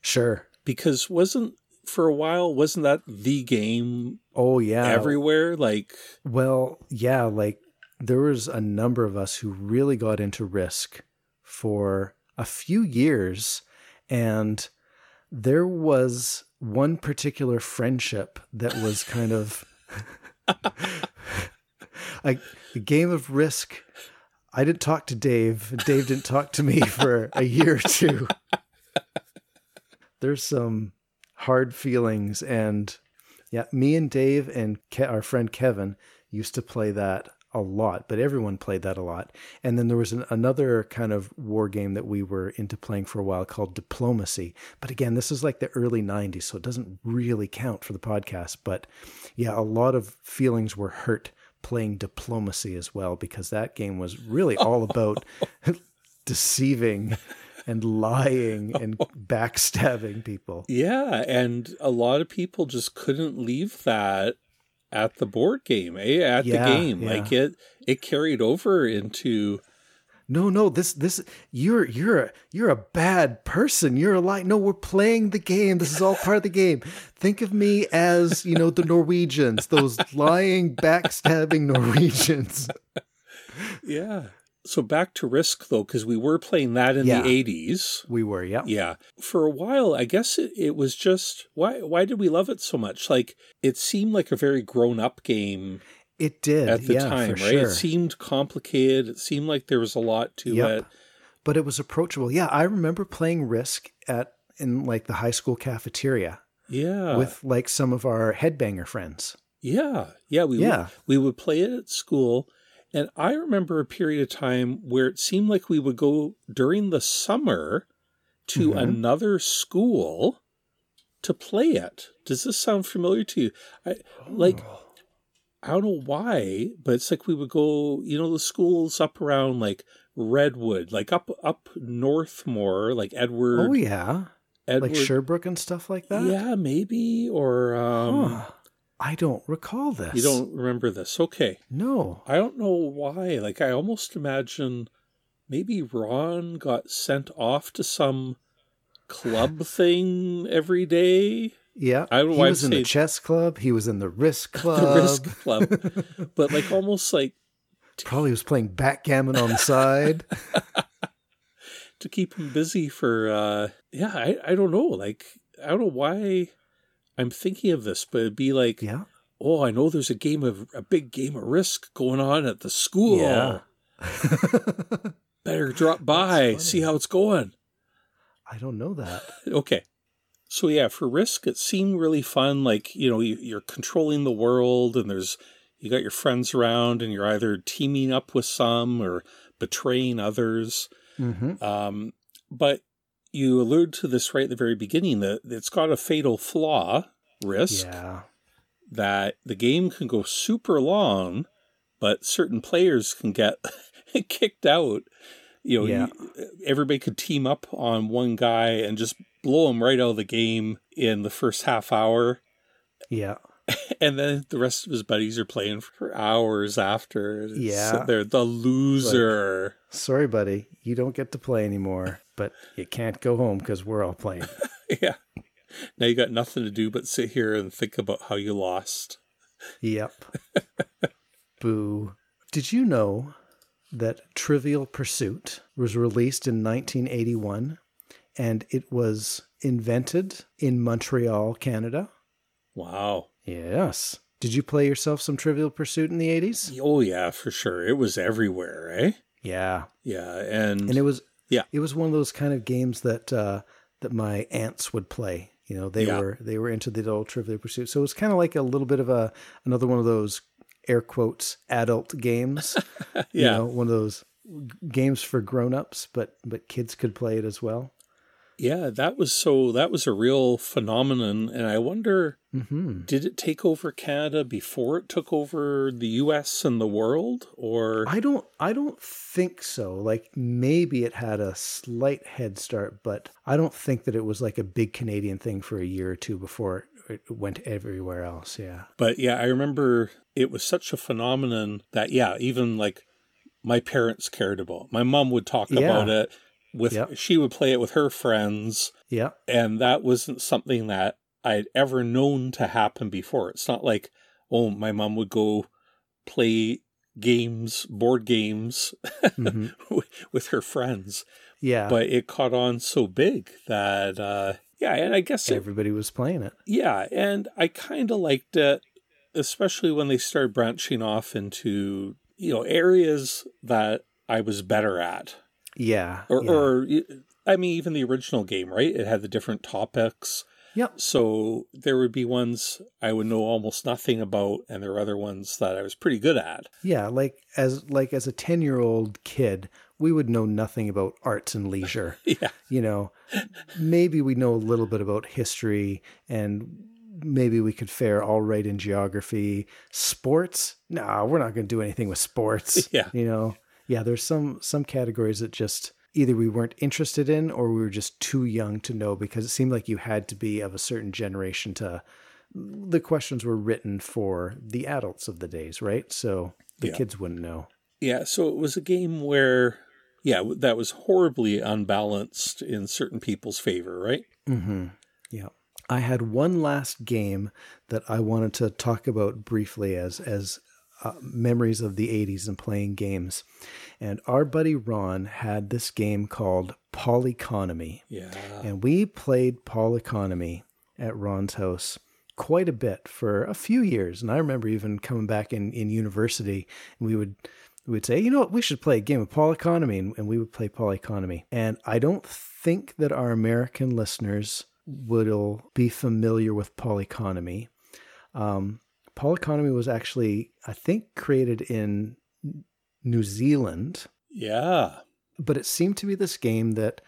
Sure. Because wasn't that the game? Oh, yeah. Everywhere? There was a number of us who really got into Risk for a few years, and there was one particular friendship that was kind of a game of Risk. I didn't talk to Dave. Dave didn't talk to me for a year or 2. There's some hard feelings. And yeah, me and Dave and our friend Kevin used to play that a lot, but everyone played that a lot. And then there was another kind of war game that we were into playing for a while called Diplomacy. But again, this is like the early 90s, so it doesn't really count for the podcast. But yeah, a lot of feelings were hurt playing Diplomacy as well, because that game was really all about deceiving and lying and backstabbing people. Yeah, and a lot of people just couldn't leave that at the board game, eh? At the game. Yeah. Like it carried over into No, this you're a bad person. You're a liar. No, we're playing the game. This is all part of the game. Think of me as, you know, the Norwegians, those lying, backstabbing Norwegians. Yeah. So back to Risk, though, because we were playing that in the 80s. We were, yeah. Yeah. For a while, I guess it was just, why did we love it so much? Like, it seemed like a very grown-up game. It did, at the time, right? Sure. It seemed complicated. It seemed like there was a lot to it. But it was approachable. Yeah, I remember playing Risk in like the high school cafeteria. Yeah. With like some of our headbanger friends. Yeah. Yeah, we would play it at school. And I remember a period of time where it seemed like we would go during the summer to another school to play it. Does this sound familiar to you? I don't know why, but it's like we would go, you know, the schools up around like Redwood, like up north more, like Edward. Oh, yeah. Edward. Like Sherbrooke and stuff like that? Yeah, maybe. Or I don't recall this. You don't remember this? Okay. No. I don't know why. Like, I almost imagine maybe Ron got sent off to some club thing every day. Yeah, he was in the chess club. He was in the Risk club. But like almost like... Probably was playing backgammon on the side. To keep him busy for... I don't know. Like, I don't know why I'm thinking of this, but it'd be like, oh, I know there's a big game of Risk going on at the school. Yeah. Better drop by, see how it's going. I don't know that. Okay. So yeah, for Risk, it seemed really fun. Like, you know, you're controlling the world and you got your friends around and you're either teaming up with some or betraying others. Mm-hmm. But you allude to this right at the very beginning, that it's got a fatal flaw, Risk, that the game can go super long, but certain players can get kicked out. You know, everybody could team up on one guy and just blow him right out of the game in the first half hour. Yeah. And then the rest of his buddies are playing for hours after. Yeah. So they're the loser. Like, sorry, buddy. You don't get to play anymore, but you can't go home because we're all playing. Yeah. Now you got nothing to do but sit here and think about how you lost. Yep. Boo. Did you know that Trivial Pursuit was released in 1981, and it was invented in Montreal, Canada? Wow. Yes. Did you play yourself some Trivial Pursuit in the 80s? Oh, yeah, for sure. It was everywhere, eh? Yeah. Yeah, and it was it was one of those kind of games that my aunts would play. You know, they were into the old Trivial Pursuit. So it was kind of like a little bit of another one of those air quotes adult games. Yeah. You know, one of those games for grown-ups, but kids could play it as well. Yeah, that was a real phenomenon, and I wonder, did it take over Canada before it took over the US and the world, or I don't think so. Like, maybe it had a slight head start, but I don't think that it was like a big Canadian thing for a year or two before it went everywhere else, yeah. But yeah, I remember it was such a phenomenon that even like my parents cared about it. My mom would talk about it. She would play it with her friends. Yeah. And that wasn't something that I'd ever known to happen before. It's not like, oh, my mom would go play board games with her friends. Yeah. But it caught on so big that, and I guess everybody was playing it. Yeah. And I kind of liked it, especially when they started branching off into, you know, areas that I was better at. Yeah. Or I mean, even the original game, right? It had the different topics. Yep. So there would be ones I would know almost nothing about, and there were other ones that I was pretty good at. Yeah, like as a 10-year-old kid, we would know nothing about arts and leisure. Yeah. You know, maybe we know a little bit about history, and maybe we could fare all right in geography. Sports? No, we're not going to do anything with sports. Yeah. You know? Yeah, there's some categories that just either we weren't interested in, or we were just too young to know, because it seemed like you had to be of a certain generation to, the questions were written for the adults of the days, right? So the kids wouldn't know. Yeah, so it was a game where, that was horribly unbalanced in certain people's favor, right? Mm-hmm. Yeah. I had one last game that I wanted to talk about briefly as memories of the 80s and playing games. And our buddy Ron had this game called Poleconomy. Yeah. And we played Poleconomy at Ron's house quite a bit for a few years. And I remember even coming back in university, and we'd say, you know what, we should play a game of Poleconomy. And we would play Poleconomy. And I don't think that our American listeners will be familiar with Poleconomy. Poleconomy was actually, I think, created in New Zealand. Yeah. But it seemed to be this game that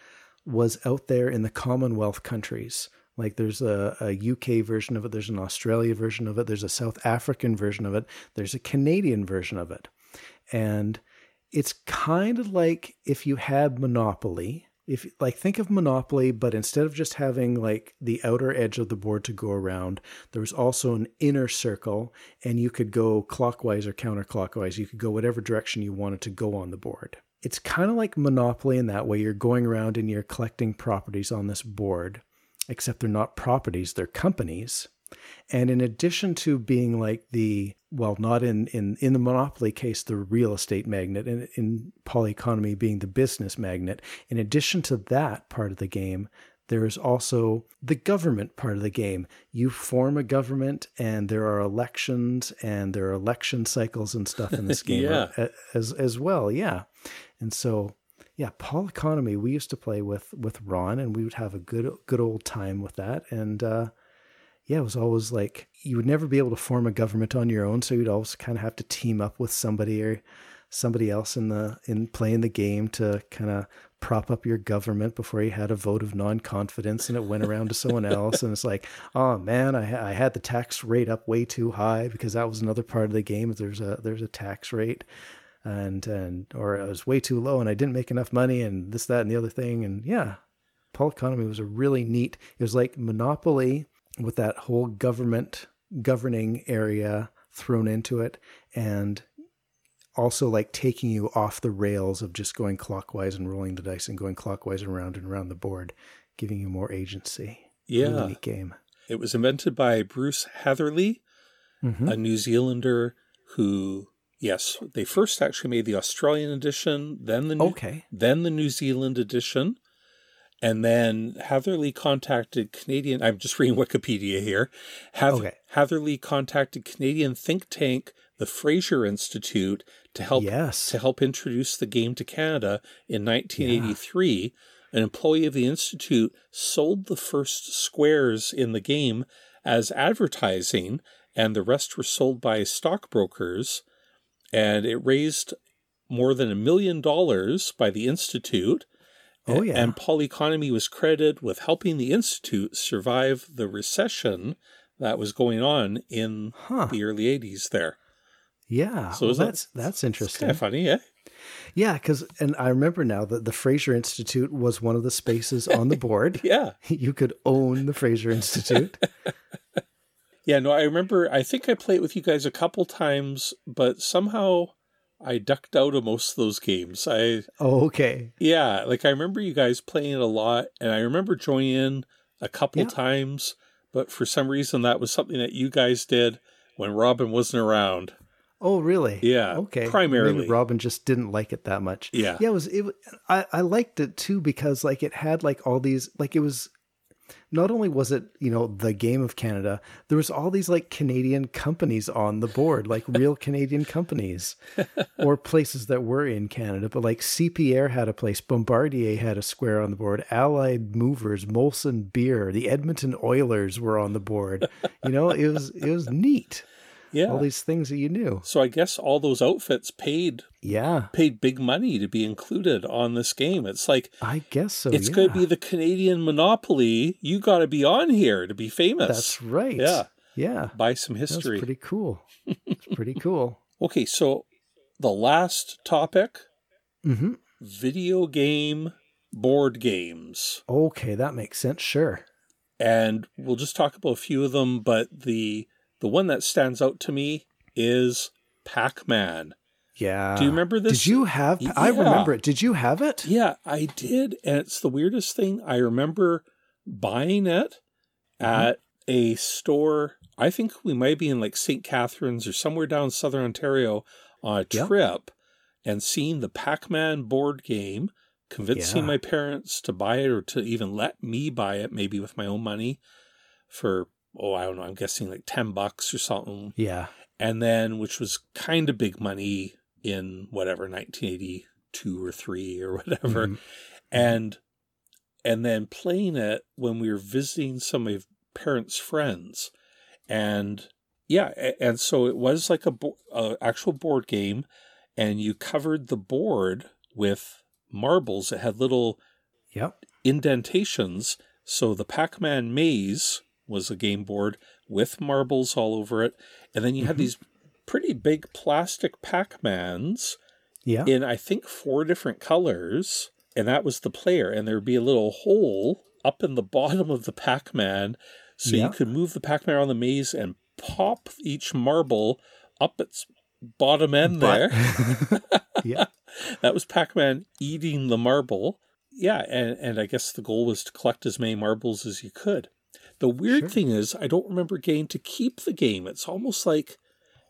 was out there in the Commonwealth countries. Like there's a UK version of it. There's an Australia version of it. There's a South African version of it. There's a Canadian version of it. And it's kind of like if you had Monopoly. If like think of Monopoly, but instead of just having like the outer edge of the board to go around, there was also an inner circle, and you could go clockwise or counterclockwise. You could go whatever direction you wanted to go on the board. It's kind of like Monopoly in that way. You're going around and you're collecting properties on this board, except they're not properties, they're companies. And in addition to being like not in the Monopoly case, the real estate magnate, and in Poleconomy being the business magnate, in addition to that part of the game, there is also the government part of the game. You form a government, and there are elections, and there are election cycles and stuff in this game as well. Yeah. And so, yeah, Poleconomy, we used to play with Ron, and we would have a good old time with that. And, yeah, it was always like you would never be able to form a government on your own, so you'd always kind of have to team up with somebody or somebody else in playing the game to kind of prop up your government before you had a vote of non-confidence, and it went around to someone else, and it's like, oh man, I had the tax rate up way too high, because that was another part of the game. There's a tax rate, or it was way too low, and I didn't make enough money, and this, that, and the other thing, and yeah, Poleconomy was a really neat. It was like Monopoly, with that whole government governing area thrown into it, and also like taking you off the rails of just going clockwise and rolling the dice and going clockwise and around the board, giving you more agency. Yeah. Really neat game. It was invented by Bruce Hatherly, a New Zealander who, yes, they first actually made the Australian edition, then the New Zealand edition. And then Hatherly contacted Canadian, I'm just reading Wikipedia here. Hatherly contacted Canadian think tank, the Fraser Institute, to help introduce the game to Canada in 1983. Yeah. An employee of the Institute sold the first squares in the game as advertising, and the rest were sold by stockbrokers. And it raised more than $1 million by the Institute. Oh, yeah. And Poleconomy was credited with helping the Institute survive the recession that was going on in the early 80s there. Yeah. So that's interesting. Kind of funny, yeah? Yeah, because I remember now that the Fraser Institute was one of the spaces on the board. Yeah. You could own the Fraser Institute. Yeah, no, I remember, I think I played with you guys a couple times, but somehow I ducked out of most of those games. Yeah, like I remember you guys playing it a lot, and I remember joining in a couple times, but for some reason that was something that you guys did when Robin wasn't around. Oh, really? Yeah. Okay. Primarily. Maybe Robin just didn't like it that much. Yeah. Yeah, I liked it too, because like it had like all these, like it was not only was it, you know, the game of Canada, there was all these like Canadian companies on the board, like real Canadian companies or places that were in Canada, but like CPR had a place, Bombardier had a square on the board, Allied Movers, Molson Beer, the Edmonton Oilers were on the board. You know, it was neat. Yeah. All these things that you knew. So I guess all those outfits paid big money to be included on this game. It's like, I guess so. It's going to be the Canadian monopoly. You got to be on here to be famous. That's right. Yeah. Yeah. Buy some history. That's pretty cool. It's pretty cool. Okay. So the last topic, video game, board games. Okay. That makes sense. Sure. And we'll just talk about a few of them, but the one that stands out to me is Pac-Man. Yeah. Do you remember this? Did you have? Yeah. I remember it. Did you have it? Yeah, I did. And it's the weirdest thing. I remember buying it at a store. I think we might be in like St. Catharines or somewhere down southern Ontario on a trip and seeing the Pac-Man board game, convincing my parents to buy it or to even let me buy it, maybe with my own money for... oh, I don't know, I'm guessing like $10 or something. Yeah. And then, which was kind of big money in whatever, 1982 or 3 or whatever. Mm-hmm. And then playing it when we were visiting some of my parents' friends. And and so it was like a actual board game, and you covered the board with marbles. It had little indentations. So the Pac-Man maze was a game board with marbles all over it. And then you had these pretty big plastic Pac-Mans in, I think, 4 different colors. And that was the player. And there'd be a little hole up in the bottom of the Pac-Man. So you could move the Pac-Man around the maze and pop each marble up its bottom end there. That was Pac-Man eating the marble. Yeah. And I guess the goal was to collect as many marbles as you could. The weird thing is, I don't remember getting to keep the game. It's almost like,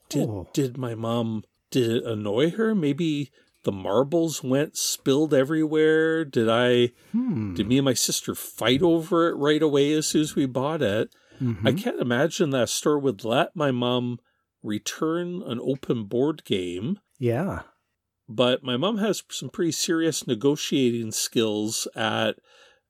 did my mom, did it annoy her? Maybe the marbles spilled everywhere. Did I, did me and my sister fight over it right away as soon as we bought it? Mm-hmm. I can't imagine that a store would let my mom return an open board game. Yeah. But my mom has some pretty serious negotiating skills at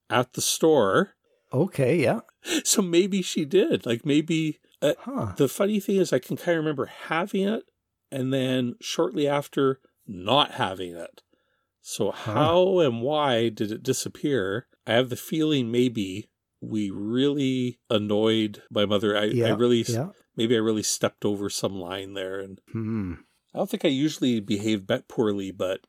the store. Okay, yeah. So maybe she did. Like maybe the funny thing is I can kind of remember having it and then shortly after not having it. So how and why did it disappear? I have the feeling maybe we really annoyed my mother. Maybe I really stepped over some line there. And I don't think I usually behave poorly, but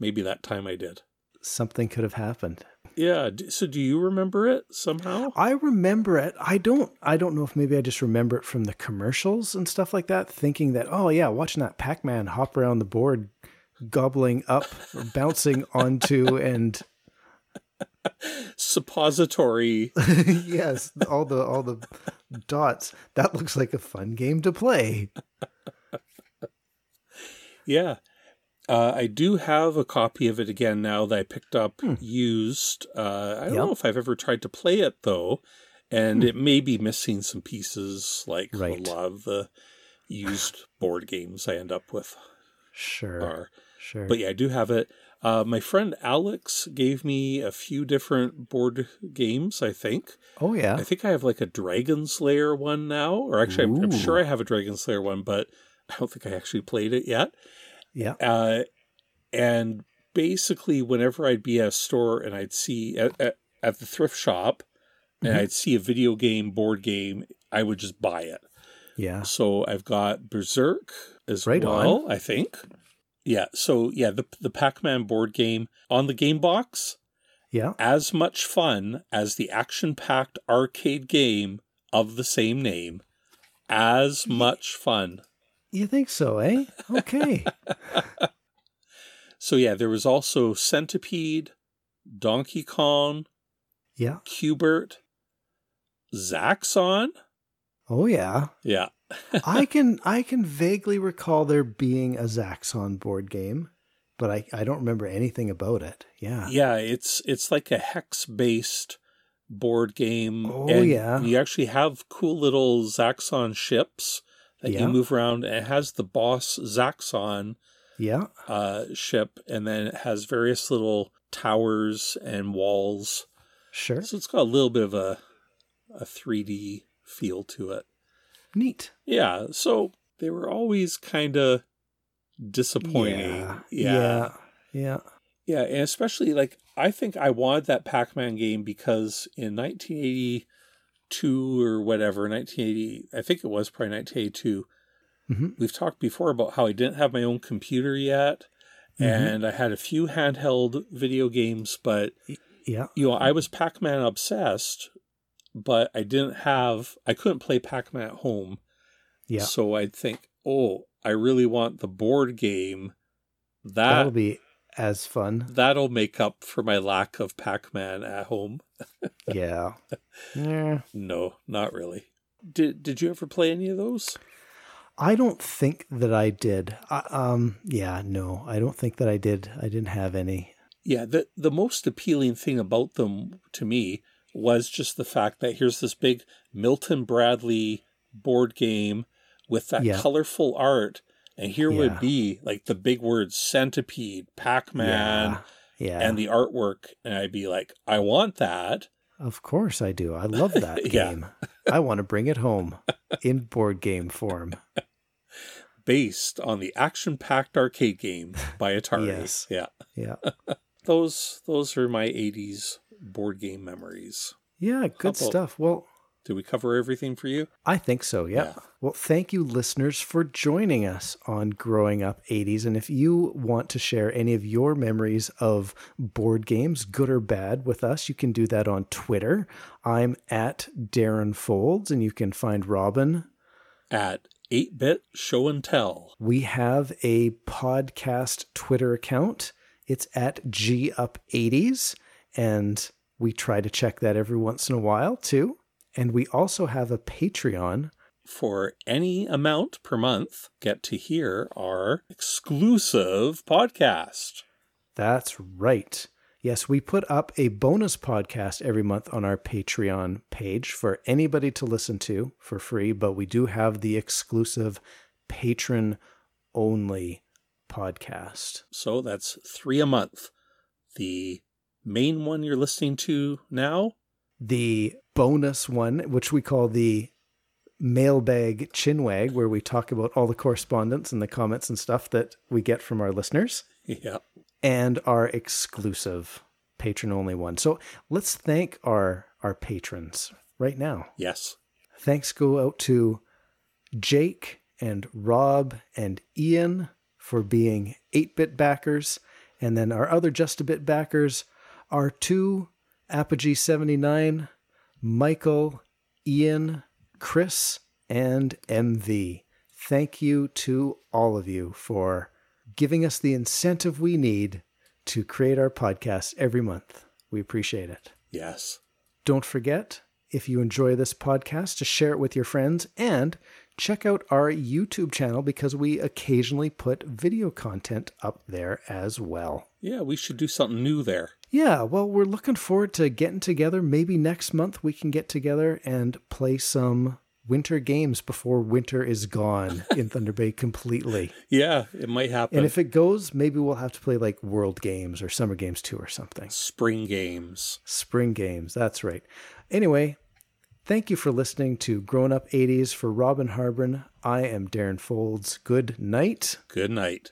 maybe that time I did. Something could have happened. Yeah. So do you remember it somehow? I remember it. I don't know if maybe I just remember it from the commercials and stuff like that, thinking that, oh yeah, watching that Pac-Man hop around the board, gobbling up, or bouncing onto and... suppository. Yes. All the dots. That looks like a fun game to play. Yeah. I do have a copy of it again now that I picked up used. I don't know if I've ever tried to play it, though, and it may be missing some pieces like a lot of the used board games I end up with. Sure. But yeah, I do have it. My friend Alex gave me a few different board games, I think. Oh, yeah. I think I have like a Dragon Slayer one now, or actually I'm sure I have a Dragon Slayer one, but I don't think I actually played it yet. Yeah. And basically whenever I'd be at a store and I'd see at the thrift shop and I'd see a video game, board game, I would just buy it. Yeah. So I've got Berserk as well, I think. Yeah. So yeah, the Pac-Man board game on the game box. Yeah. As much fun as the action-packed arcade game of the same name. As much fun. You think so, eh? Okay. So, yeah, there was also Centipede, Donkey Kong, Cubert, Zaxxon. Oh, yeah. Yeah. I can vaguely recall there being a Zaxxon board game, but I don't remember anything about it. Yeah. Yeah, it's like a hex-based board game. Oh, and yeah. You actually have cool little Zaxxon ships that you move around. It has the boss Zaxxon ship, and then it has various little towers and walls. Sure. So it's got a little bit of a 3D feel to it. Neat. Yeah. So they were always kind of disappointing. Yeah, and especially, like, I think I wanted that Pac-Man game because in 1982 or whatever, 1980, I think it was probably 1982, we've talked before about how I didn't have my own computer yet, and I had a few handheld video games, but, you know, I was Pac-Man obsessed, but I couldn't play Pac-Man at home. Yeah. So I'd think, I really want the board game. That'll be as fun. That'll make up for my lack of Pac-Man at home. Yeah. No, not really. Did you ever play any of those? I don't think that I did. I don't think that I did. I didn't have any. Yeah, the most appealing thing about them to me was just the fact that here's this big Milton Bradley board game with that colorful art. And here would be like the big words Centipede, Pac-Man, and the artwork. And I'd be like, I want that. Of course I do. I love that game. I want to bring it home in board game form. Based on the action-packed arcade game by Atari. Yes. Yeah. Those are my 80s board game memories. Yeah, good stuff. Well, did we cover everything for you? I think so, yeah. Well, thank you, listeners, for joining us on Growing Up 80s. And if you want to share any of your memories of board games, good or bad, with us, you can do that on Twitter. I'm at Darren Folds, and you can find Robin at 8-Bit Show and Tell. We have a podcast Twitter account. It's at GUp80s, and we try to check that every once in a while, too. And we also have a Patreon. For any amount per month, get to hear our exclusive podcast. That's right. Yes, we put up a bonus podcast every month on our Patreon page for anybody to listen to for free. But we do have the exclusive patron-only podcast. So that's 3 a month. The main one you're listening to now. The bonus one, which we call the Mailbag Chinwag, where we talk about all the correspondence and the comments and stuff that we get from our listeners. Yeah. And our exclusive patron-only one. So let's thank our patrons right now. Yes. Thanks go out to Jake and Rob and Ian for being 8-Bit backers. And then our other Just a Bit backers are 2... Apogee 79, Michael, Ian, Chris, and MV. Thank you to all of you for giving us the incentive we need to create our podcast every month. We appreciate it. Yes. Don't forget, if you enjoy this podcast, to share it with your friends and check out our YouTube channel because we occasionally put video content up there as well. Yeah, we should do something new there. Yeah, well, we're looking forward to getting together. Maybe next month we can get together and play some winter games before winter is gone in Thunder Bay completely. Yeah, it might happen. And if it goes, maybe we'll have to play like World Games or Summer Games 2 or something. Spring Games. Spring Games, that's right. Anyway, thank you for listening to Grown Up 80s. For Robin Harbin, I am Darren Folds. Good night. Good night.